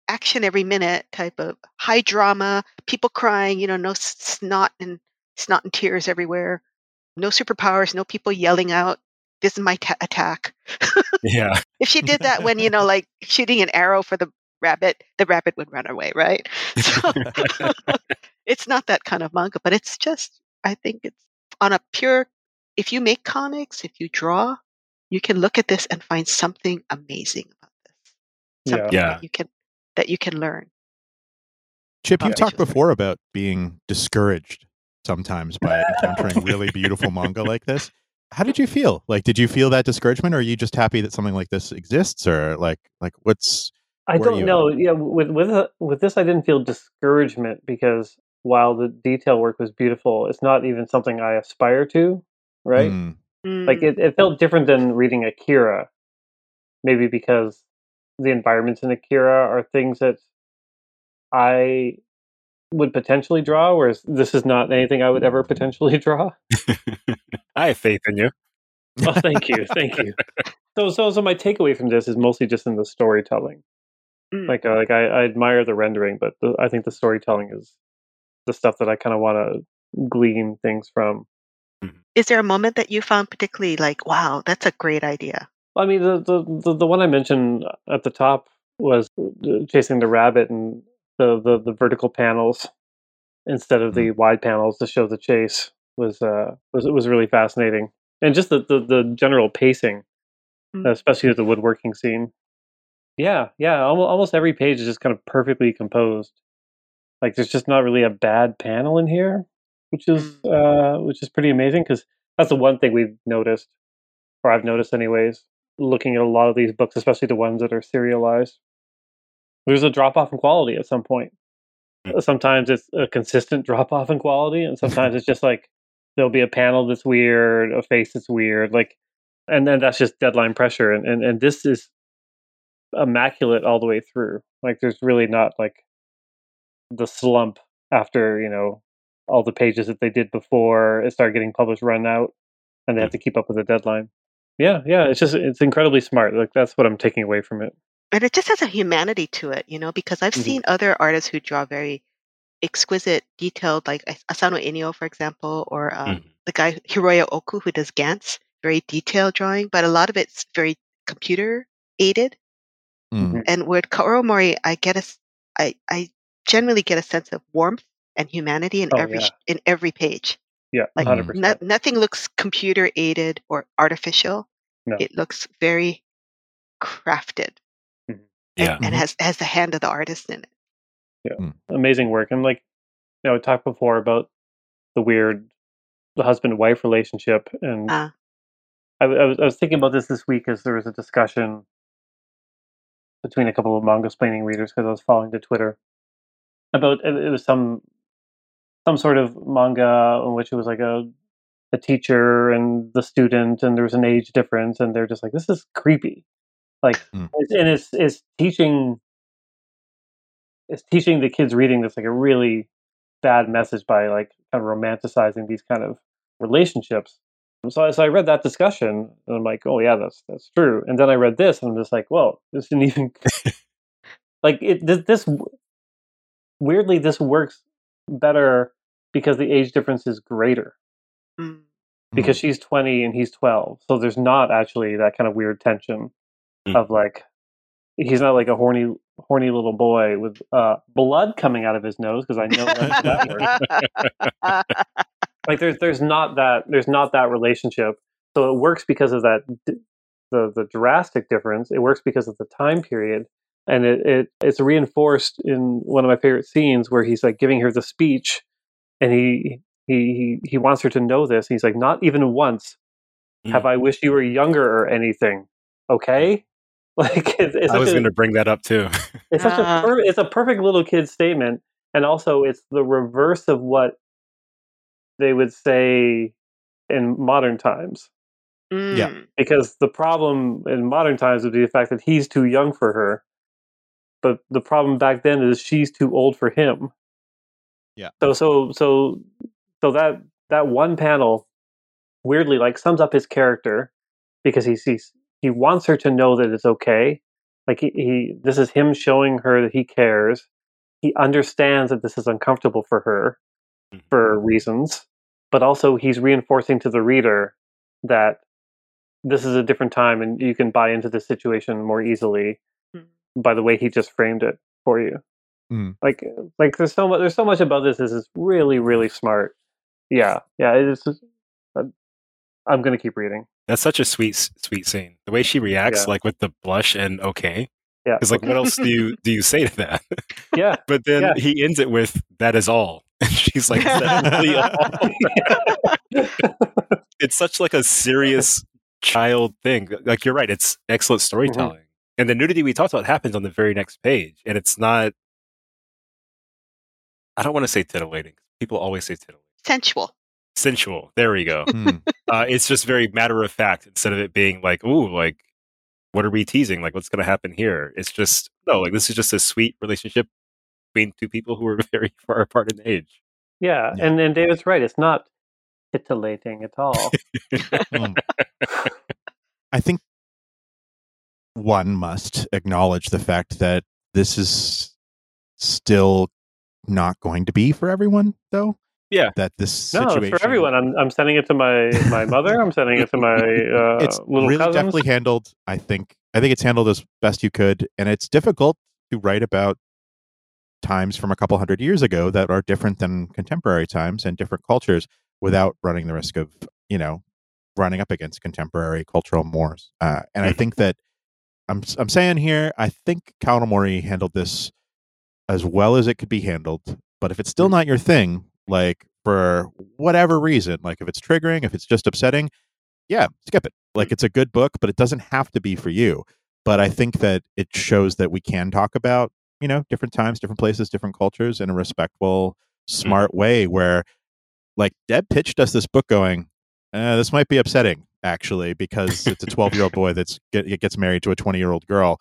action every minute type of high drama, people crying, no snot and tears everywhere, no superpowers, no people yelling out, this is my attack. Yeah. If she did that when, like shooting an arrow for the rabbit would run away, right? So it's not that kind of manga, but it's just, I think it's on a pure, if you make comics, if you draw, you can look at this and find something amazing about this. That you can learn. Chip, you talked before about being discouraged sometimes by encountering really beautiful manga like this. How did you feel? Like, did you feel that discouragement, or are you just happy that something like this exists, or like what's I don't know. Yeah, with this, I didn't feel discouragement because while the detail work was beautiful, it's not even something I aspire to, right? Mm. Like it felt different than reading Akira, maybe because the environments in Akira are things that I would potentially draw, whereas this is not anything I would ever potentially draw. I have faith in you. Well, thank you. Thank you. So my takeaway from this is mostly just in the storytelling. Like I admire the rendering, but I think the storytelling is the stuff that I kind of want to glean things from. Is there a moment that you found particularly like, wow, that's a great idea? I mean, the one I mentioned at the top was chasing the rabbit and the vertical panels instead of the wide panels to show the chase was really fascinating, and just the general pacing, especially with the woodworking scene. Yeah. Almost every page is just kind of perfectly composed. Like there's just not really a bad panel in here, which is pretty amazing because that's the one thing we've noticed, or I've noticed anyways, looking at a lot of these books, especially the ones that are serialized. There's a drop-off in quality at some point. Sometimes it's a consistent drop-off in quality, and sometimes it's just like there'll be a panel that's weird, a face that's weird, like, and then that's just deadline pressure. And this is immaculate all the way through. Like, there's really not like the slump after, you know, all the pages that they did before it started getting published run out, and they have to keep up with the deadline. Yeah. It's incredibly smart. Like, that's what I'm taking away from it. And it just has a humanity to it, you know, because I've seen other artists who draw very exquisite, detailed, like Asano Inio, for example, or the guy Hiroya Oku, who does Gantz, very detailed drawing, but a lot of it's very computer aided. Mm-hmm. And with Kaoru Mori, I generally get a sense of warmth and humanity in every page. Yeah, like 100%. Nothing looks computer aided or artificial. No. It looks very crafted. Yeah. And has the hand of the artist in it. Yeah. Amazing work. And like, you know, I talked before about the husband-wife relationship. And I was thinking about this week as there was a discussion between a couple of Mangasplaining readers, because I was following the Twitter, about it was some sort of manga in which it was like a teacher and the student, and there was an age difference, and they're just like, this is creepy. Like, and it's teaching the kids reading this like a really bad message by like kind of romanticizing these kind of relationships. So I read that discussion and I'm like, oh yeah, that's true. And then I read this and I'm just like, well, this didn't even like it. This weirdly, this works better because the age difference is greater. Because she's 20 and he's 12, so there's not actually that kind of weird tension. Of like, he's not like a horny little boy with blood coming out of his nose, because I know that works. Like there's not that relationship, so it works because of that the drastic difference. It works because of the time period, and it's reinforced in one of my favorite scenes where he's like giving her the speech, and he wants her to know this. He's like, not even once have I wished you were younger or anything. Okay. Like I was going to bring that up too. It's such it's a perfect little kid statement, and also it's the reverse of what they would say in modern times. Yeah, because the problem in modern times would be the fact that he's too young for her, but the problem back then is she's too old for him. Yeah. So that one panel weirdly like sums up his character, because he wants her to know that it's okay. Like this is him showing her that he cares. He understands that this is uncomfortable for her for reasons, but also he's reinforcing to the reader that this is a different time and you can buy into this situation more easily by the way he just framed it for you. Like there's so much about this. This is really, really smart. Yeah. It is. I'm going to keep reading. That's such a sweet scene. The way she reacts, like with the blush and okay. Yeah. Because like, what else do you say to that? Yeah. But then he ends it with, that is all. And she's like, that is really all. It's such like a serious child thing. Like, you're right. It's excellent storytelling. And the nudity we talked about happens on the very next page. And it's not, I don't want to say titillating. People always say titillating. Sensual. There we go. It's just very matter of fact instead of it being like, ooh, like, what are we teasing? Like, what's going to happen here? It's just, no, like, this is just a sweet relationship between two people who are very far apart in age. Yeah. Yeah. And David's right. It's not titillating at all. I think one must acknowledge the fact that this is still not going to be for everyone, though. Yeah, that this situation. No, it's for everyone. I'm sending it to my mother. I'm sending it to my it's little really cousins. Definitely handled. I think it's handled as best you could, and it's difficult to write about times from a couple hundred years ago that are different than contemporary times and different cultures without running the risk of running up against contemporary cultural mores. And I think that I'm saying here, I think Kaoru Mori handled this as well as it could be handled. But if it's still not your thing, like, for whatever reason, like if it's triggering, if it's just upsetting, yeah, skip it. Like, it's a good book, but it doesn't have to be for you. But I think that it shows that we can talk about, different times, different places, different cultures in a respectful, smart way where, like, Deb pitched us this book going, this might be upsetting, actually, because it's a 12-year-old boy that gets married to a 20-year-old girl.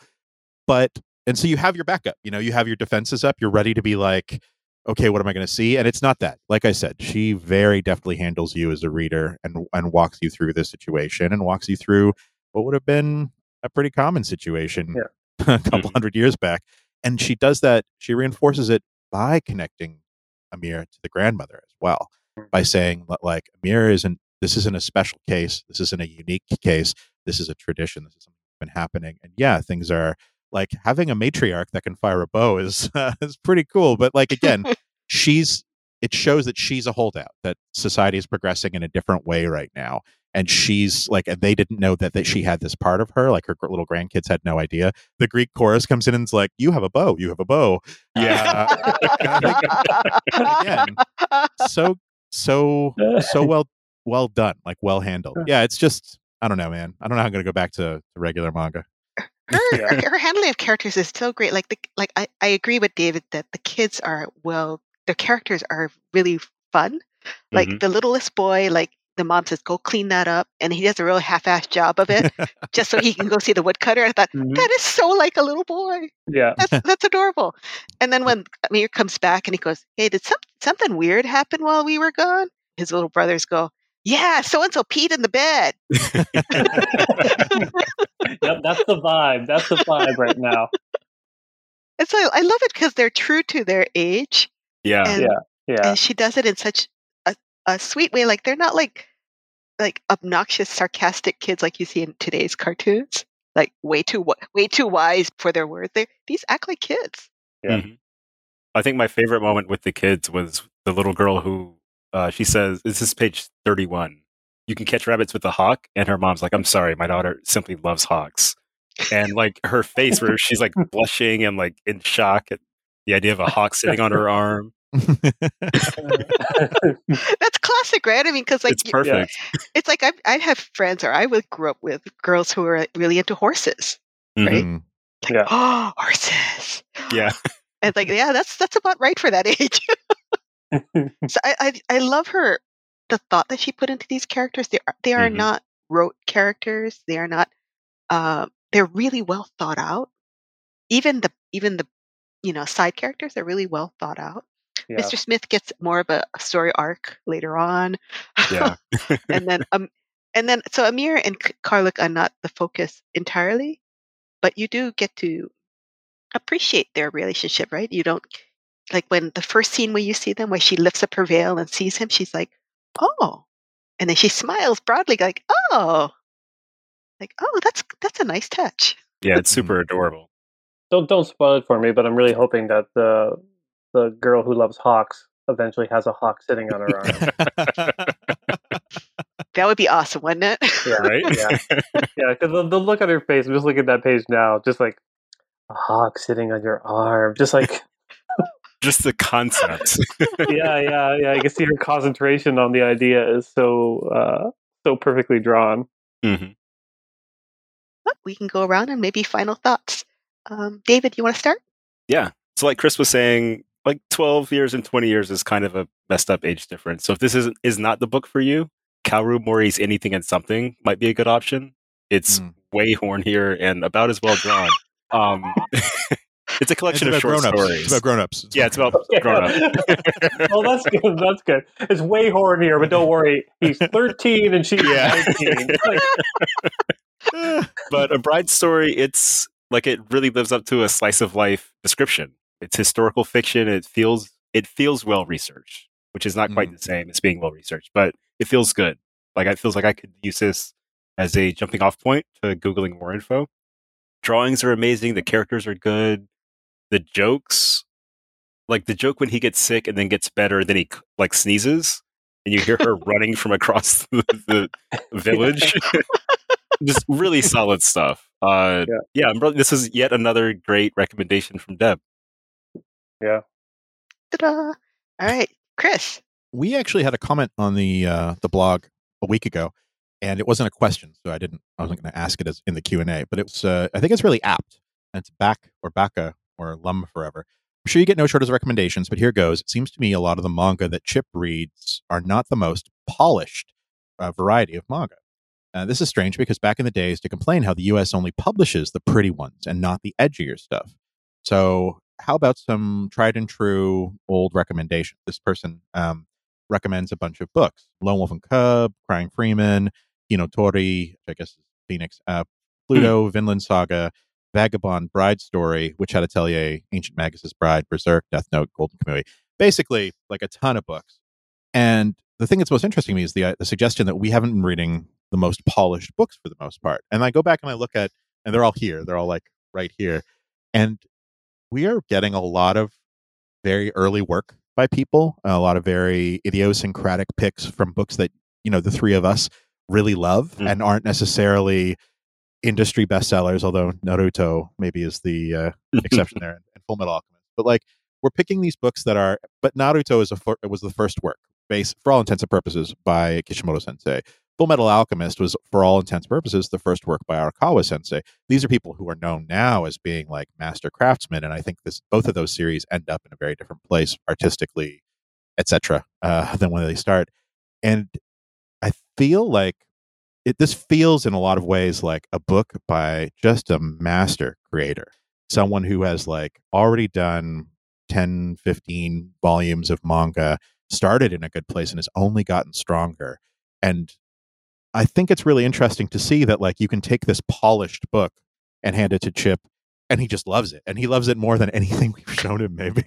And so you have your backup, you have your defenses up. You're ready to be like, okay, what am I going to see? And it's not that. Like I said, she very deftly handles you as a reader and walks you through this situation and walks you through what would have been a pretty common situation a couple hundred years back. And she does that. She reinforces it by connecting Amir to the grandmother as well, by saying, like, Amir this isn't a special case. This isn't a unique case. This is a tradition. This is something that's been happening. And yeah, things are, like, having a matriarch that can fire a bow is pretty cool. But, like, again, it shows that she's a holdout, that society is progressing in a different way right now. And she's like, and they didn't know that she had this part of her, like, her little grandkids had no idea. The Greek chorus comes in and is like, you have a bow. Yeah. Again, so well done, like, well handled. Yeah. It's just, I don't know, man. I don't know how I'm going to go back to the regular manga. Her handling of characters is so great. Like, I agree with David that the kids are, well, their characters are really fun. Like, the littlest boy, like, the mom says, go clean that up. And he does a real half-assed job of it just so he can go see the woodcutter. I thought, that is so like a little boy. Yeah. That's adorable. And then when Amir comes back and he goes, hey, did something weird happen while we were gone? His little brothers go, yeah, so-and-so peed in the bed. Yep, that's the vibe. That's the vibe right now. And so I love it because they're true to their age. Yeah. And she does it in such a sweet way. Like, they're not like obnoxious, sarcastic kids like you see in today's cartoons. Like, way too wise for their words. These act like kids. Yeah. Mm-hmm. I think my favorite moment with the kids was the little girl who, she says, this is page 31. You can catch rabbits with a hawk. And her mom's like, I'm sorry, my daughter simply loves hawks. And, like, her face where she's, like, blushing and, like, in shock at the idea of a hawk sitting on her arm. That's classic, right? I mean, because, like, it's perfect. It's like I have friends, or I grew up with girls who are really into horses, right? Like, oh, horses. Yeah. And it's like, yeah, that's about right for that age. So I love her, the thought that she put into these characters. They are not rote characters. They are not. They're really well thought out. Even the side characters are really well thought out. Yeah. Mr. Smith gets more of a story arc later on. Yeah. and then so Amir and Karluk are not the focus entirely, but you do get to appreciate their relationship, right? You don't. Like, when the first scene where you see them, where she lifts up her veil and sees him, she's like, oh. And then she smiles broadly, like, oh. Like, oh, that's a nice touch. Yeah, it's super adorable. Don't spoil it for me, but I'm really hoping that the girl who loves hawks eventually has a hawk sitting on her arm. That would be awesome, wouldn't it? Yeah, right? Yeah, because the look on her face, I'm just looking at that page now, just like, a hawk sitting on your arm. Just like... Just the concept. Yeah. I can see her concentration on the idea is so perfectly drawn. Mm-hmm. we can go around and maybe final thoughts. David, you want to start? Yeah. So like Chris was saying, like 12 years and 20 years is kind of a messed up age difference. So if this is not the book for you, Kaoru Mori's Anything and Something might be a good option. It's way hornier and about as well drawn. It's a collection of short stories. It's about grown-ups. It's about grown-ups. Well, that's good. That's good. It's way hornier, but don't worry. He's 13 and she's 19. But A Bride Story, it's like it really lives up to a slice of life description. It's historical fiction. It feels well researched, which is not quite the same as being well researched, but it feels good. Like it feels like I could use this as a jumping off point to Googling more info. Drawings are amazing. The characters are good. The jokes, like the joke when he gets sick and then gets better, then he like sneezes and you hear her running from across the village. Just really solid stuff. This is yet another great recommendation from Deb. Yeah. Ta-da! All right, Chris. We actually had a comment on the blog a week ago, and it wasn't a question, so I wasn't going to ask it as in the Q&A. But it's I think it's really apt, and it's back or baka or lum forever. I'm sure you get no shortage of recommendations, but here goes. It seems to me a lot of the manga that Chip reads are not the most polished variety of manga. This is strange because back in the days to complain how the U.S. only publishes the pretty ones and not the edgier stuff. So how about some tried and true old recommendations? This person recommends a bunch of books. Lone Wolf and Cub, Crying Freeman, Hinotori, which I guess is Phoenix, Pluto, Vinland Saga, Vagabond, Bride Story, Witch Hat Atelier, Ancient Magus' Bride, Berserk, Death Note, Golden Kamuy. Basically, like a ton of books. And the thing that's most interesting to me is the suggestion that we haven't been reading the most polished books for the most part. And I go back and I look at, and they're all here. They're all like right here. And we are getting a lot of very early work by people, a lot of very idiosyncratic picks from books that, the three of us really love and aren't necessarily industry bestsellers, although Naruto maybe is the exception there and Fullmetal Alchemist. But like we're picking these books that are, but Naruto was the first work based for all intents and purposes by Kishimoto Sensei. Fullmetal Alchemist was, for all intents and purposes, the first work by Arakawa Sensei. These are people who are known now as being like master craftsmen, and I think both of those series end up in a very different place artistically, etc., than when they start. And I feel like this feels in a lot of ways like a book by just a master creator, someone who has like already done 10, 15 volumes of manga, started in a good place, and has only gotten stronger. And I think it's really interesting to see that like you can take this polished book and hand it to Chip and he just loves it. And he loves it more than anything we've shown him maybe.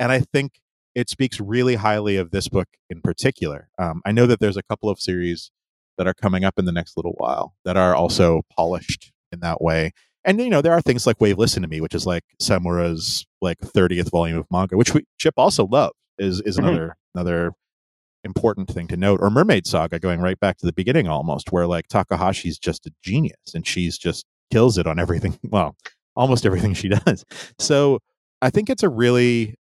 And I think it speaks really highly of this book in particular. I know that there's a couple of series that are coming up in the next little while that are also polished in that way. And, there are things like Wave Listen to Me, which is like Samura's like 30th volume of manga, which Chip also loves is another important thing to note, or Mermaid Saga, going right back to the beginning almost, where like Takahashi's just a genius and she's just kills it on everything, well, almost everything she does. So I think it's a really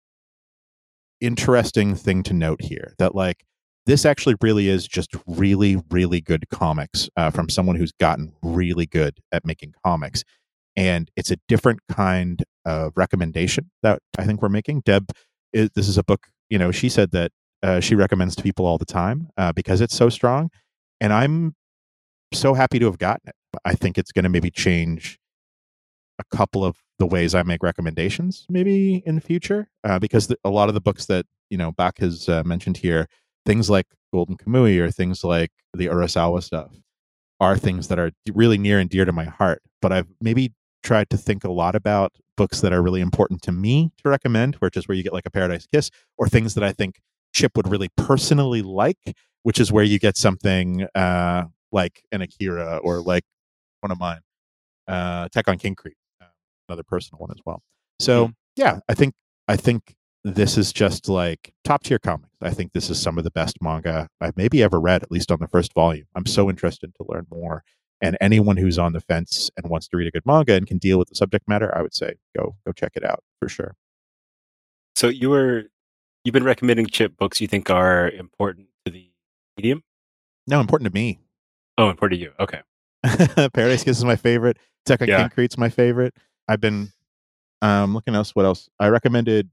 interesting thing to note here that like this actually really is just really, really good comics from someone who's gotten really good at making comics. And it's a different kind of recommendation that I think we're making. Deb, this is a book, she said that she recommends to people all the time because it's so strong. And I'm so happy to have gotten it. I think it's going to maybe change a couple of the ways I make recommendations maybe in the future because a lot of the books that, Bach has mentioned here, things like Golden Kamuy or things like the Urasawa stuff are things that are really near and dear to my heart. But I've maybe tried to think a lot about books that are really important to me to recommend, which is where you get like a Paradise Kiss, or things that I think Chip would really personally like, which is where you get something like an Akira or like one of mine, Attack on King Creed, another personal one as well. So yeah, I think this is just like top tier comics. I think this is some of the best manga I've maybe ever read, at least on the first volume. I'm so interested to learn more. And anyone who's on the fence and wants to read a good manga and can deal with the subject matter, I would say go check it out for sure. So You've been recommending Chip books you think are important to the medium? No, important to me. Oh, important to you. Okay. Paradise Kiss is my favorite. Tekken Concrete's my favorite. I've been looking else. What else? I recommended.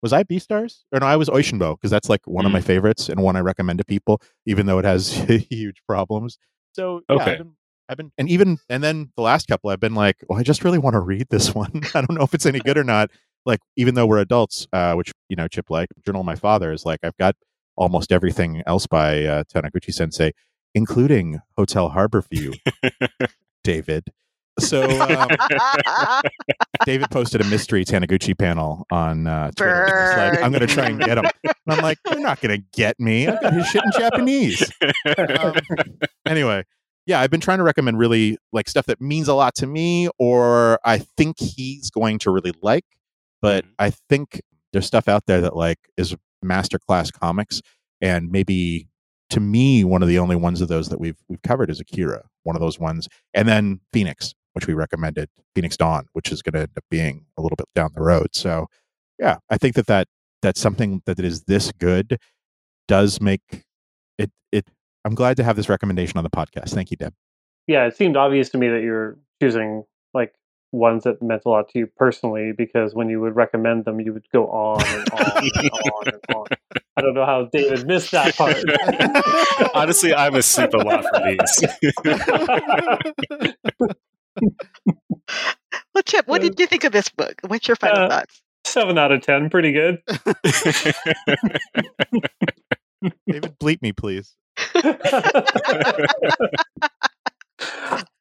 Was I Beastars? Or no, I was Oishinbo, because that's like one of my favorites and one I recommend to people, even though it has huge problems. So yeah, okay. I've been and then the last couple I've been like, well, I just really want to read this one. I don't know if it's any good or not. Like, even though we're adults, which, you know, Chip, like Journal of My Father is like, I've got almost everything else by Taniguchi Sensei, including Hotel Harborview, David. So David posted a mystery Taniguchi panel on Twitter. He's like, I'm going to try and get him. And I'm like, you're not going to get me. I've got his shit in Japanese. Anyway, yeah, I've been trying to recommend really like stuff that means a lot to me or I think he's going to really like. But I think there's stuff out there that like is masterclass comics. And maybe to me, one of the only ones of those that we've covered is Akira, one of those ones. And then Phoenix, which we recommended, Phoenix Dawn, which is going to end up being a little bit down the road. So yeah, I think that's something that is this good does make it. I'm glad to have this recommendation on the podcast. Thank you, Deb. Yeah, it seemed obvious to me that you're choosing like ones that meant a lot to you personally, because when you would recommend them, you would go on and on and on and on. I don't know how David missed that part. Honestly, I'm asleep a lot for these. Well, Chip, what did you think of this book? What's your final thoughts? 7 out of 10, pretty good. David, bleep me, please. I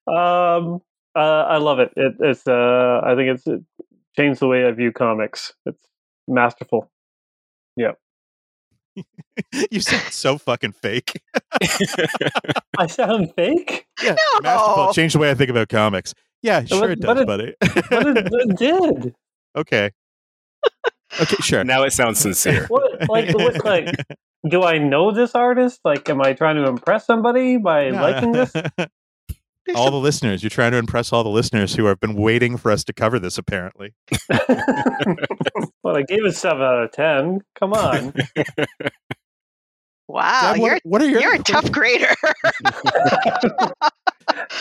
love it. It's I think it changed the way I view comics. It's masterful. Yeah. You sound so fucking fake. I sound fake? Yeah. No. Masterful. Changed the way I think about comics. Yeah, sure it does, buddy. But it did. Okay. Okay, sure. Now it sounds sincere. What, do I know this artist? Like, am I trying to impress somebody by liking this? All the listeners. You're trying to impress all the listeners who have been waiting for us to cover this, apparently. Well, I gave it 7 out of 10. Come on. Wow. Dad, you're a tough grader.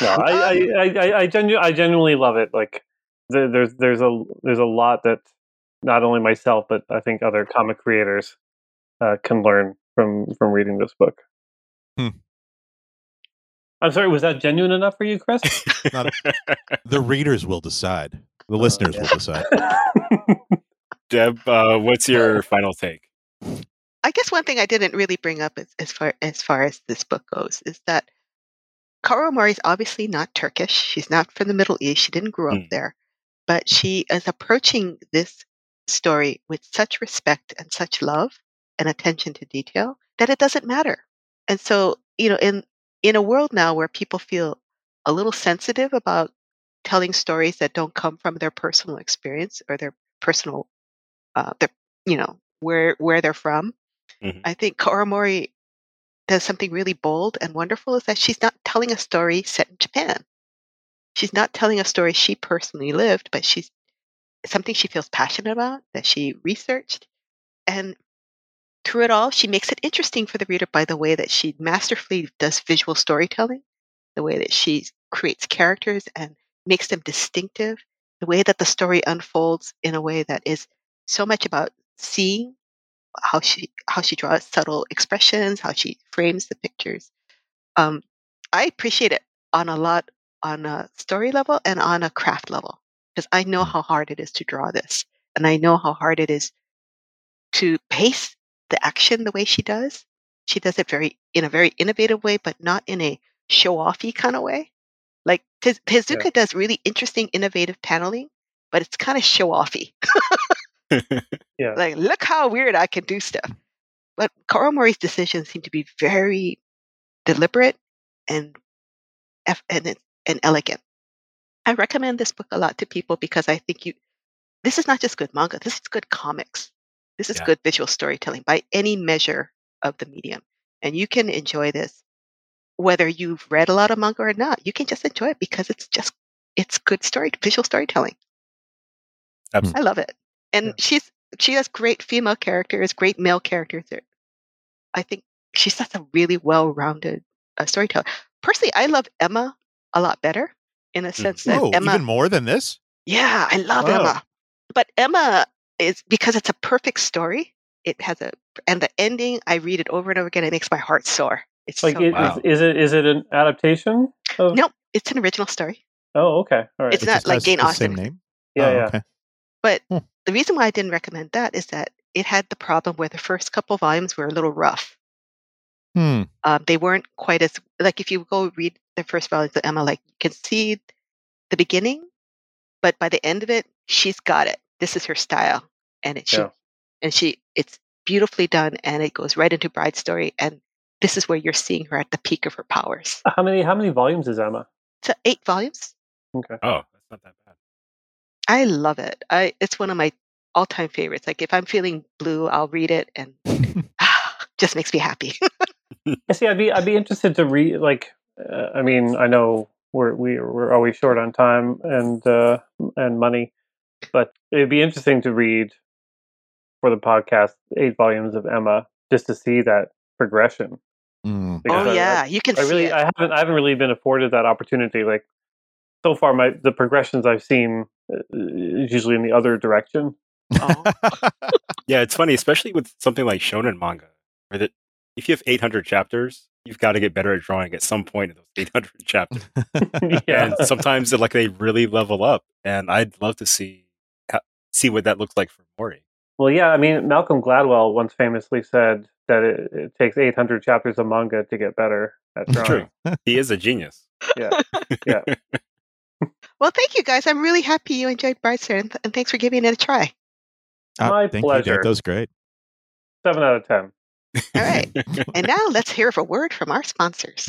No, I genuinely love it. Like, there's a lot that not only myself, but I think other comic creators can learn from reading this book. I'm sorry, was that genuine enough for you, Chris? The readers will decide. The listeners will decide. Deb, what's your final take? I guess one thing I didn't really bring up as far as this book goes is that Kaoru Mori is obviously not Turkish. She's not from the Middle East. She didn't grow up there. But she is approaching this story with such respect and such love and attention to detail that it doesn't matter. And so, you know, in a world now where people feel a little sensitive about telling stories that don't come from their personal experience or their personal, where they're from, I think Kaoru Mori does something really bold and wonderful is that she's not telling a story set in Japan. She's not telling a story she personally lived, but she's something she feels passionate about, that she researched. And through it all, she makes it interesting for the reader by the way that she masterfully does visual storytelling, the way that she creates characters and makes them distinctive, the way that the story unfolds in a way that is so much about seeing, how she draws subtle expressions, how she frames the pictures. I appreciate it on a story level and on a craft level, because I know how hard it is to draw this, and I know how hard it is to pace the action the way she does. She does it in a very innovative way, but not in a show-offy kind of way. Like Tezuka does really interesting, innovative paneling, but it's kind of show-offy. Like, look how weird I can do stuff. But Kaoru Mori's decisions seem to be very deliberate and elegant. I recommend this book a lot to people because I think this is not just good manga. This is good comics. This is good visual storytelling by any measure of the medium. And you can enjoy this, whether you've read a lot of manga or not. You can just enjoy it because it's good visual storytelling. Absolutely. I love it. And she has great female characters, great male characters. I think she's just a really well-rounded storyteller. Personally, I love Emma a lot better in the sense that Emma... even more than this? Yeah, I love Emma. But Emma is, because it's a perfect story, it has a... And the ending, I read it over and over again, it makes my heart sore. It's like, so is it an adaptation? No, it's an original story. Oh, okay. All right. It's not like Jane Austen. Same name? Yeah, okay. But the reason why I didn't recommend that is that it had the problem where the first couple volumes were a little rough. They weren't quite as... Like, if you go read the first volumes of Emma, like, you can see the beginning, but by the end of it, she's got it. This is her style. And it's beautifully done, and it goes right into Bride Story, and this is where you're seeing her at the peak of her powers. How many volumes is Emma? It's 8 volumes. Okay. Oh, that's not that bad. I love it. It's one of my all-time favorites. Like, if I'm feeling blue, I'll read it, and just makes me happy. See, I'd be interested to read. Like, I mean, I know we're always short on time and money, but it'd be interesting to read for the podcast 8 volumes of Emma just to see that progression. Because you can. I really see it. I haven't really been afforded that opportunity. Like, so far, the progressions I've seen is usually in the other direction. Oh. Yeah, it's funny, especially with something like shonen manga, where that if you have 800 chapters, you've got to get better at drawing at some point in those 800 chapters. And sometimes, like, they really level up, and I'd love to see what that looks like for Mori. Well, yeah, I mean, Malcolm Gladwell once famously said that it takes 800 chapters of manga to get better at drawing. True. He is a genius. Yeah. Well, thank you, guys. I'm really happy you enjoyed Bride Story, and thanks for giving it a try. My pleasure. You, Dad. That was great. 7 out of 10. All right. And now let's hear a word from our sponsors.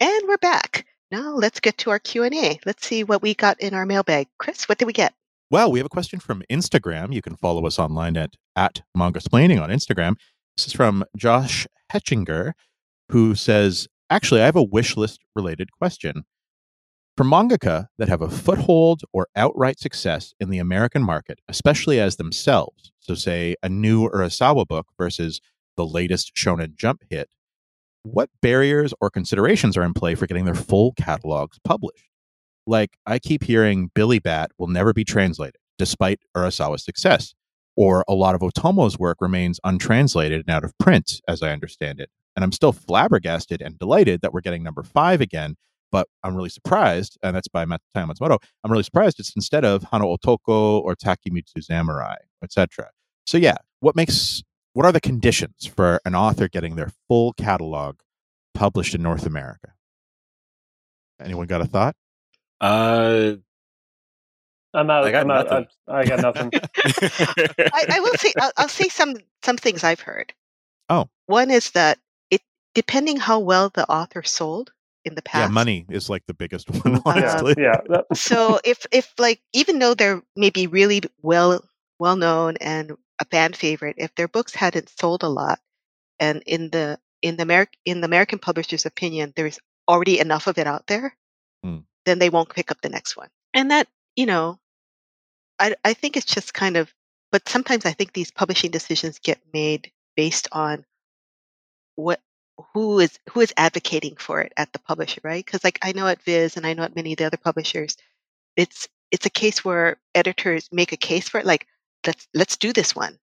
And we're back. Now let's get to our Q&A. Let's see what we got in our mailbag. Chris, what did we get? Well, we have a question from Instagram. You can follow us online at Mangasplaining on Instagram. This is from Josh Hetchinger, who says, actually, I have a wish list related question. For mangaka that have a foothold or outright success in the American market, especially as themselves, so say a new Urasawa book versus the latest Shonen Jump hit, what barriers or considerations are in play for getting their full catalogs published? Like, I keep hearing Billy Bat will never be translated, despite Urasawa's success, or a lot of Otomo's work remains untranslated and out of print, as I understand it. And I'm still flabbergasted and delighted that we're getting number 5 again, but I'm really surprised, and that's by Matsuya Matsumoto, I'm really surprised it's instead of Hano Otoko or Takemitsu Samurai, etc. So yeah, what are the conditions for an author getting their full catalog published in North America? Anyone got a thought? I'm out. I got nothing. I will say. I'll say some things I've heard. Oh, one is that it depending how well the author sold in the past. Yeah, money is like the biggest one, honestly. So if like, even though they're maybe really well known and a fan favorite, if their books hadn't sold a lot, and in the American publisher's opinion, there's already enough of it out there, then they won't pick up the next one. And that, I think it's just kind of. But sometimes I think these publishing decisions get made based on who is advocating for it at the publisher, right? Because like, I know at Viz and I know at many of the other publishers, it's a case where editors make a case for it, like, Let's do this one.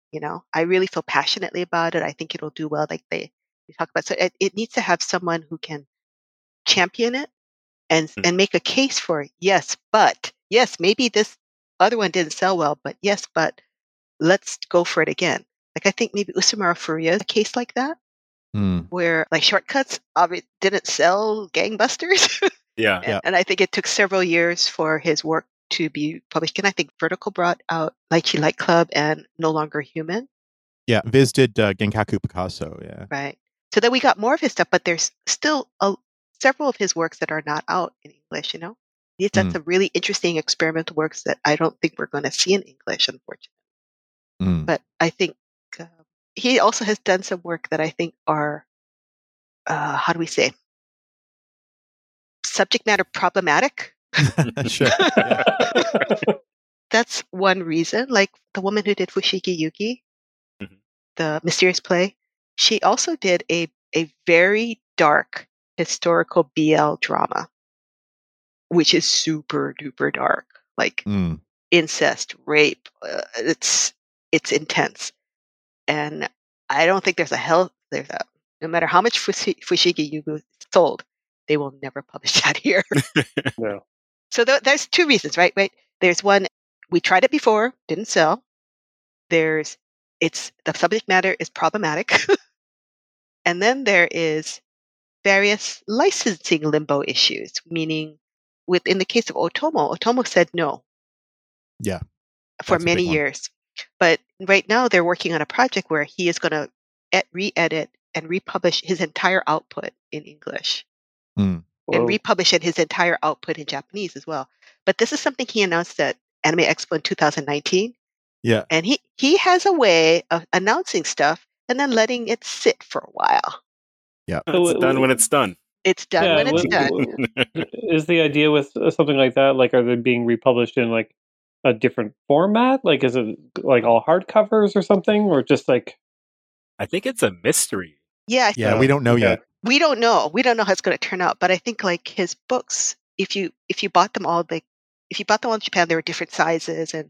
I really feel passionately about it. I think it'll do well. Like they talk about, so it needs to have someone who can champion it and make a case for it. Yes, maybe this other one didn't sell well, but let's go for it again. Like, I think maybe Usamura Furuya is a case like that, where like Shortcuts didn't sell gangbusters. And I think it took several years for his work to be published. And I think Vertical brought out Lychee Light Club and No Longer Human. Yeah, Viz did Genkaku Picasso, yeah. Right. So then we got more of his stuff, but there's still several of his works that are not out in English, you know? He's done some really interesting experimental works that I don't think we're going to see in English, unfortunately. Mm. But I think he also has done some work that I think are, how do we say, subject matter problematic. Sure. yeah. *laughs* That's one reason. Like the woman who did Fushigi Yugi, the Mysterious Play, she also did a very dark historical BL drama, which is super duper dark, like incest, rape. It's intense, and I don't think there's a no matter how much Fushigi Yugi sold, they will never publish that here. No. So there's two reasons, right? Right. There's one, we tried it before, didn't sell. It's the subject matter is problematic, and then there is various licensing limbo issues, meaning. In the case of Otomo said no. Yeah. For many years. But right now they're working on a project where he is going to re-edit and republish his entire output in English. Mm. And republish his entire output in Japanese as well. But this is something he announced at Anime Expo in 2019. Yeah. And he has a way of announcing stuff and then letting it sit for a while. Yeah. It's done when it's done. It's done when it's done. Is the idea with something like that, like, are they being republished in, like, a different format? Like, is it, like, all hardcovers or something? Or just, like... I think it's a mystery. Yeah. Yeah, we don't know yet. We don't know. We don't know how it's going to turn out. But I think, like, his books, if you bought them all in Japan, there were different sizes and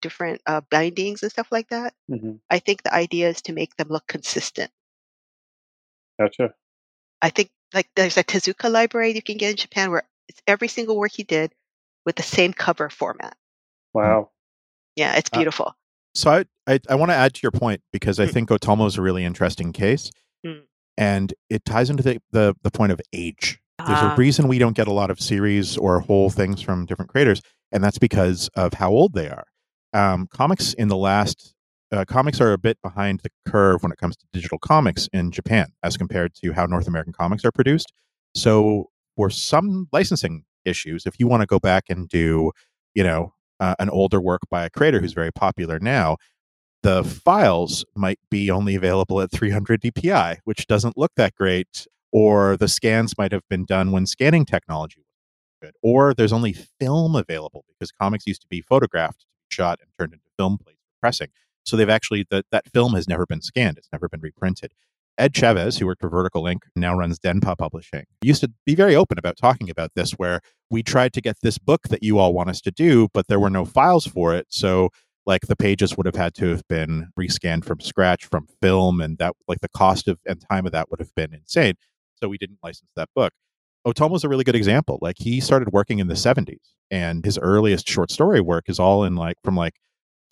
different bindings and stuff like that. Mm-hmm. I think the idea is to make them look consistent. Gotcha. I think like there's a Tezuka library you can get in Japan where it's every single work he did with the same cover format. Wow. Yeah, it's beautiful. So I want to add to your point because I think Otomo is a really interesting case. Mm. And it ties into the point of age. There's a reason we don't get a lot of series or whole things from different creators, and that's because of how old they are. Comics are a bit behind the curve when it comes to digital comics in Japan as compared to how North American comics are produced. So for some licensing issues, if you want to go back and do, an older work by a creator who's very popular now, the files might be only available at 300 dpi, which doesn't look that great, or the scans might have been done when scanning technology was good, or there's only film available because comics used to be photographed, shot, and turned into film plates for pressing. So they've actually, that film has never been scanned. It's never been reprinted. Ed Chavez, who worked for Vertical Inc., now runs Denpa Publishing, used to be very open about talking about this, where we tried to get this book that you all want us to do, but there were no files for it. So like the pages would have had to have been rescanned from scratch from film, and that like the cost of and time of that would have been insane. So we didn't license that book. Otomo's a really good example. Like he started working in the 70s, and his earliest short story work is all in like from like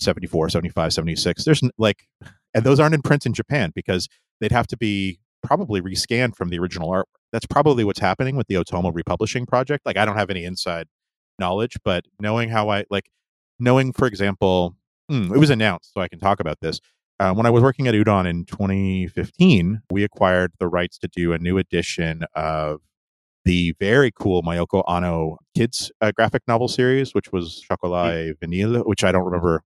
74, 75, 76. There's like, and those aren't in print in Japan because they'd have to be probably rescanned from the original artwork. That's probably what's happening with the Otomo republishing project. Like, I don't have any inside knowledge, but knowing how for example, it was announced, so I can talk about this. When I was working at Udon in 2015, we acquired the rights to do a new edition of the very cool Mayoko Ano kids graphic novel series, which was Chocolat et Vanille, which I don't remember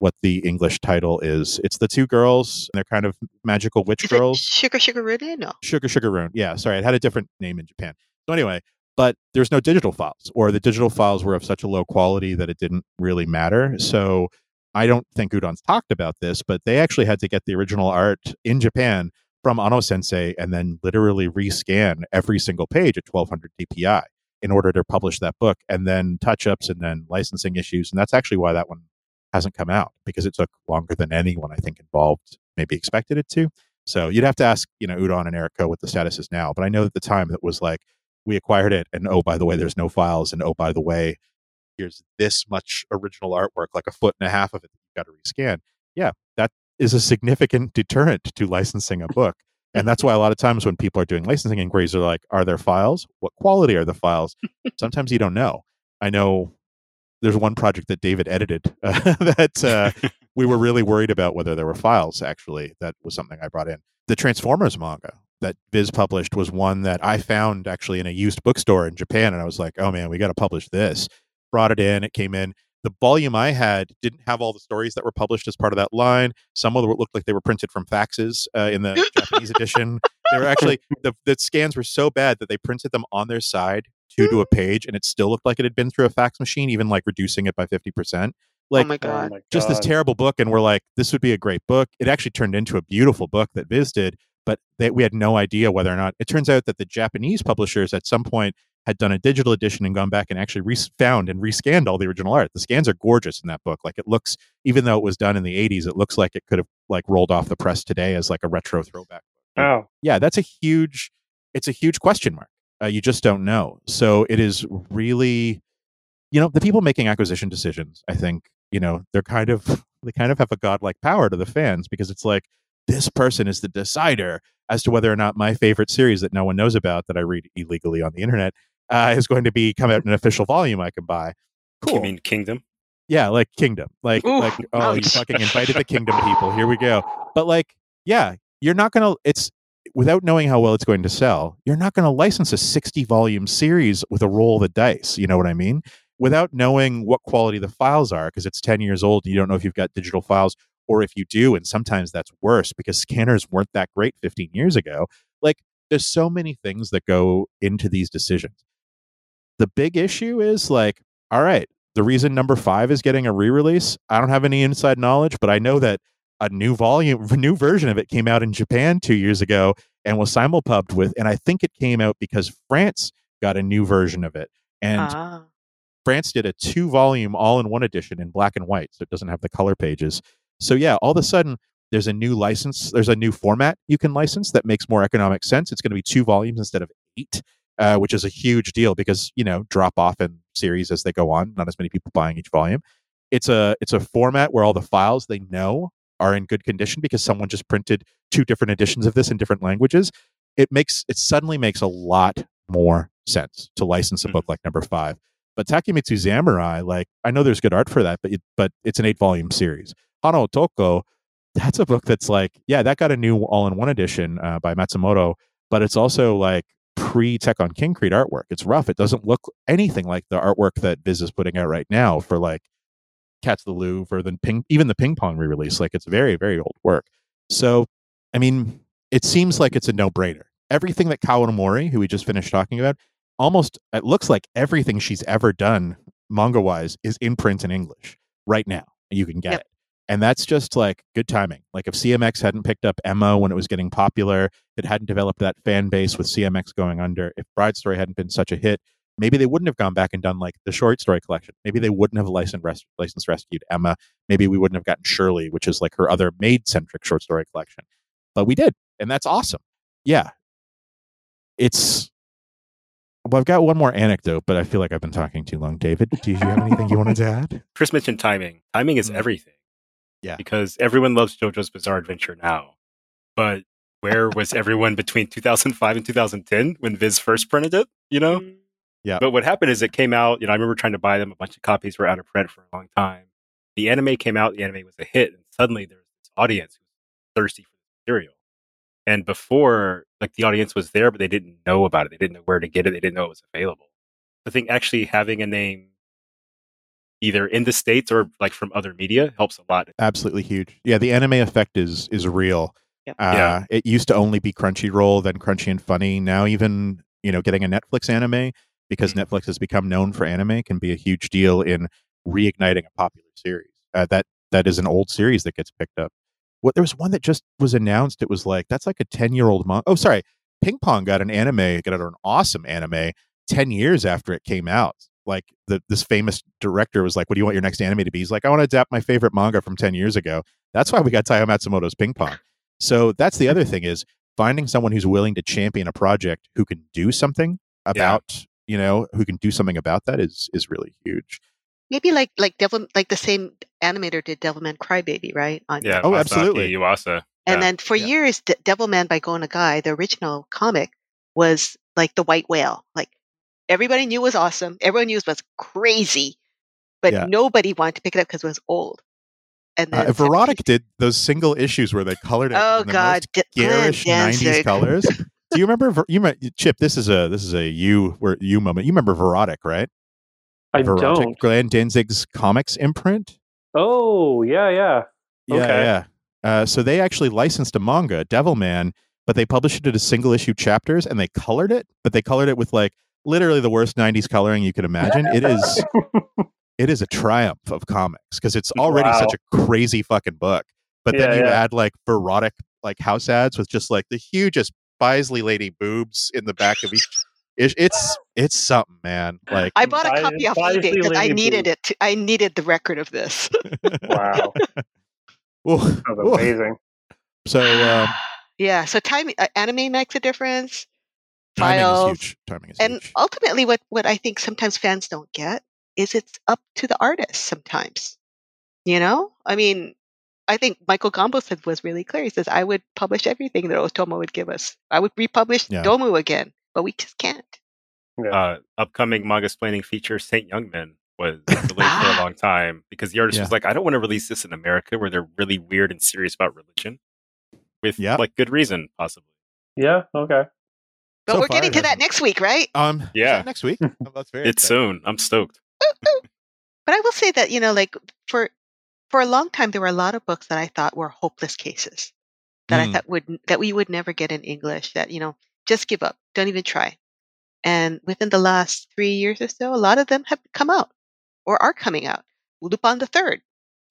what the English title is. It's the two girls, and they're kind of magical witch girls. Sugar Sugar Rune? No. Sugar Sugar Rune. Yeah, sorry. It had a different name in Japan. So anyway, but there's no digital files, or the digital files were of such a low quality that it didn't really matter. So I don't think Udon's talked about this, but they actually had to get the original art in Japan from Ano-sensei and then literally rescan every single page at 1200 dpi in order to publish that book, and then touch-ups and then licensing issues. And that's actually why that one hasn't come out, because it took longer than anyone I think involved maybe expected it to. So you'd have to ask, Udon and Erico what the status is now. But I know at the time that was like, we acquired it, and oh, by the way, there's no files, and oh, by the way, here's this much original artwork, like a foot and a half of it that you've got to rescan. Yeah, that is a significant deterrent to licensing a book. And that's why a lot of times when people are doing licensing inquiries, they're like, are there files? What quality are the files? Sometimes you don't know. I know there's one project that David edited that we were really worried about whether there were files, actually. That was something I brought in. The Transformers manga that Viz published was one that I found actually in a used bookstore in Japan. And I was like, oh man, we got to publish this. Brought it in. It came in. The volume I had didn't have all the stories that were published as part of that line. Some of them looked like they were printed from faxes in the Japanese edition. They were actually, the scans were so bad that they printed them on their side two to a page, and it still looked like it had been through a fax machine, even like reducing it by 50%. Like, oh my God. Just this terrible book. And we're like, this would be a great book. It actually turned into a beautiful book that Viz did, but we had no idea whether or not. It turns out that the Japanese publishers at some point had done a digital edition and gone back and actually found and rescanned all the original art. The scans are gorgeous in that book. Like, it looks, even though it was done in the 80s, it looks like it could have like rolled off the press today as like a retro throwback. Oh, yeah, that's a huge question mark. You just don't know. So it is really, the people making acquisition decisions, I think, they're kind of have a godlike power to the fans, because it's like, this person is the decider as to whether or not my favorite series that no one knows about that I read illegally on the internet is going to come out in an official volume I can buy. Cool. You mean Kingdom? Yeah, like Kingdom. Like, ooh, like, oh, nice. You fucking invited the Kingdom people. Here we go. But like, yeah, you're not going to, it's without knowing how well it's going to sell, you're not going to license a 60-volume series with a roll of the dice. You know what I mean? Without knowing what quality the files are, because it's 10 years old and you don't know if you've got digital files, or if you do, and sometimes that's worse because scanners weren't that great 15 years ago. Like, there's so many things that go into these decisions. The big issue is like, all right, the reason number 5 is getting a re-release, I don't have any inside knowledge, but I know that a new version of it came out in Japan 2 years ago and was simulpubbed with, and I think it came out because France got a new version of it. And France did a 2-volume all-in-one edition in black and white, so it doesn't have the color pages. So yeah, all of a sudden, there's a new license. There's a new format you can license that makes more economic sense. It's going to be 2 volumes instead of 8, which is a huge deal because, drop off in series as they go on. Not as many people buying each volume. It's a format where all the files they know are in good condition because someone just printed 2 different editions of this in different languages. It suddenly makes a lot more sense to license a book like number 5. But Takemitsu Samurai, like, I know there's good art for that, but it's an 8-volume series. Hana Otoko, that's a book that's like, yeah, that got a new all-in-one edition by Matsumoto, but it's also like pre-Tech on Kingcrete artwork. It's rough. It doesn't look anything like the artwork that Viz is putting out right now for like Cats of the Louvre or even the Ping Pong re-release. Like, it's very, very old work. So, I mean, it seems like it's a no-brainer. Everything that Kaoru Mori, who we just finished talking about, almost, it looks like everything she's ever done manga-wise is in print in English right now. You can get it. And that's just like good timing. Like, if CMX hadn't picked up Emma when it was getting popular, it hadn't developed that fan base with CMX going under. If Bride Story hadn't been such a hit, maybe they wouldn't have gone back and done like the short story collection. Maybe they wouldn't have licensed Rescued Emma. Maybe we wouldn't have gotten Shirley, which is like her other maid-centric short story collection. But we did. And that's awesome. Yeah. Well, I've got one more anecdote, but I feel like I've been talking too long. David, do you have anything you wanted to add? Chris mentioned timing. Timing is everything. Yeah, because everyone loves JoJo's Bizarre Adventure now, but where was everyone between 2005 and 2010 when Viz first printed it? Yeah. But what happened is it came out. I remember trying to buy them. A bunch of copies were out of print for a long time. The anime came out. The anime was a hit, and suddenly there was this audience who was thirsty for the material. And before, like, the audience was there, but they didn't know about it. They didn't know where to get it. They didn't know it was available. I think actually having a name, either in the States or like from other media, helps a lot. Absolutely huge. Yeah, the anime effect is real. Yep. It used to only be Crunchyroll, then Crunchy and Funny. Now even, getting a Netflix anime, because Netflix has become known for anime, can be a huge deal in reigniting a popular series. That is an old series that gets picked up. There was one that just was announced. It was like, that's like a 10-year-old manga. Oh, sorry. Ping Pong got an awesome anime 10 years after it came out. Like, this famous director was like, what do you want your next anime to be? He's like, I want to adapt my favorite manga from 10 years ago. That's why we got Taiyo Matsumoto's Ping Pong. So that's the other thing, is finding someone who's willing to champion a project, who can do something about, who can do something about that is really huge. Maybe like the same animator did Devilman Crybaby, right? Oh, absolutely. Yuasa. And then for years, Devilman by Go Nagai, the original comic, was like the white whale. Like, everybody knew it was awesome. Everyone knew it was crazy, but nobody wanted to pick it up because it was old. And Verotik did those single issues where they colored it in the most garish '90s colors. Do you remember? Chip, this is a you moment. You remember Verotik, right? I don't. Glenn Danzig's comics imprint. Oh yeah. Okay. Yeah. So they actually licensed a manga, Devilman, but they published it as single issue chapters, and they colored it. But they colored it with like literally the worst '90s coloring you could imagine. It is. It is a triumph of comics because it's already such a crazy fucking book. But then you add like Verotik like house ads with just like the hugest Bisley lady boobs in the back of each. It's something, man. Like I bought a copy off eBay because I needed it. I needed the record of this. Wow, that was amazing. So yeah, so timing, anime makes a difference. Timing is huge. Timing is huge. Ultimately, what I think sometimes fans don't get. Is it's up to the artist sometimes, you know? I mean, I think Michael Gambon was really clear. He says, I would publish everything that Otomo would give us. I would republish Domu again, but we just can't. Yeah. Upcoming Mangasplaining feature, St. Youngman, was delayed for a long time because the artist was like, I don't want to release this in America where they're really weird and serious about religion with like good reason, possibly. Yeah, okay. But we're getting to that next week, right? Yeah. Next week? That's very exciting. Soon. I'm stoked. But I will say that, you know, like for a long time, there were a lot of books that I thought were hopeless cases that I thought we would never get in English, that, you know, just give up. Don't even try. And within the last 3 years or so, a lot of them have come out or are coming out. Lupin the Third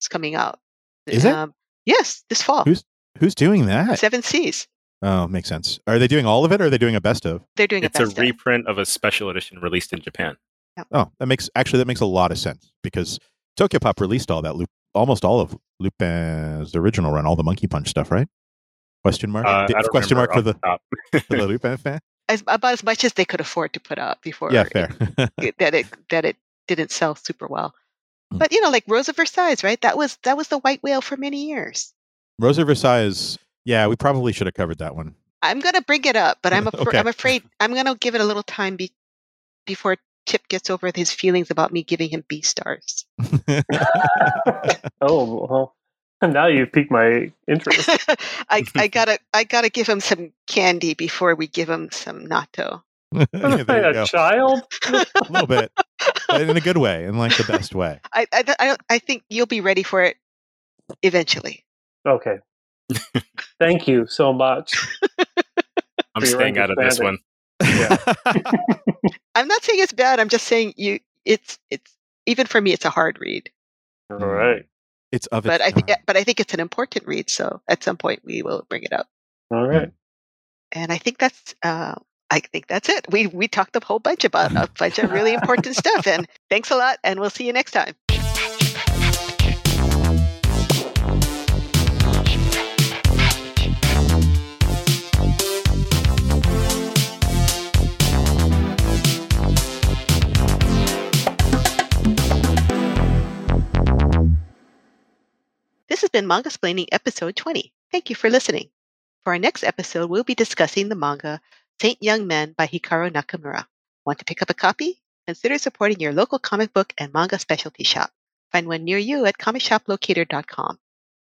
is coming out. Is it? Yes, this fall. Who's doing that? Seven Seas. Oh, makes sense. Are they doing all of it or are they doing a best of? They're doing a best of. It's a reprint of a special edition released in Japan. Yep. Oh, that makes a lot of sense because Tokyo Pop released all that almost all of Lupin's original run, all the Monkey Punch stuff, right? Question mark? Question mark for the Lupin fan? About as much as they could afford to put out before. Yeah, fair. It didn't sell super well, but you know, like Rose of Versailles, right? That was the white whale for many years. Rose of Versailles, yeah, we probably should have covered that one. I'm gonna bring it up, but I'm afraid I'm gonna give it a little time before. Chip gets over his feelings about me giving him B stars. Oh, well, now you've piqued my interest. I gotta give him some candy before we give him some natto. Child, a little bit, but in a good way, in like the best way. I think you'll be ready for it eventually. Okay. Thank you so much. I'm staying out of this one. Yeah. I'm not saying it's bad. I'm just saying it's even for me, it's a hard read. All right. But I think it's an important read. So at some point we will bring it up. All right. And I think that's it. We talked a whole bunch about a bunch of really important stuff. And thanks a lot. And we'll see you next time. This has been Mangasplaining Episode 20. Thank you for listening. For our next episode, we'll be discussing the manga St. Youngman by Hikaru Nakamura. Want to pick up a copy? Consider supporting your local comic book and manga specialty shop. Find one near you at comicshoplocator.com.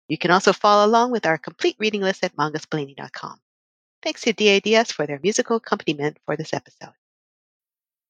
You can also follow along with our complete reading list at mangasplaining.com. Thanks to DADS for their musical accompaniment for this episode.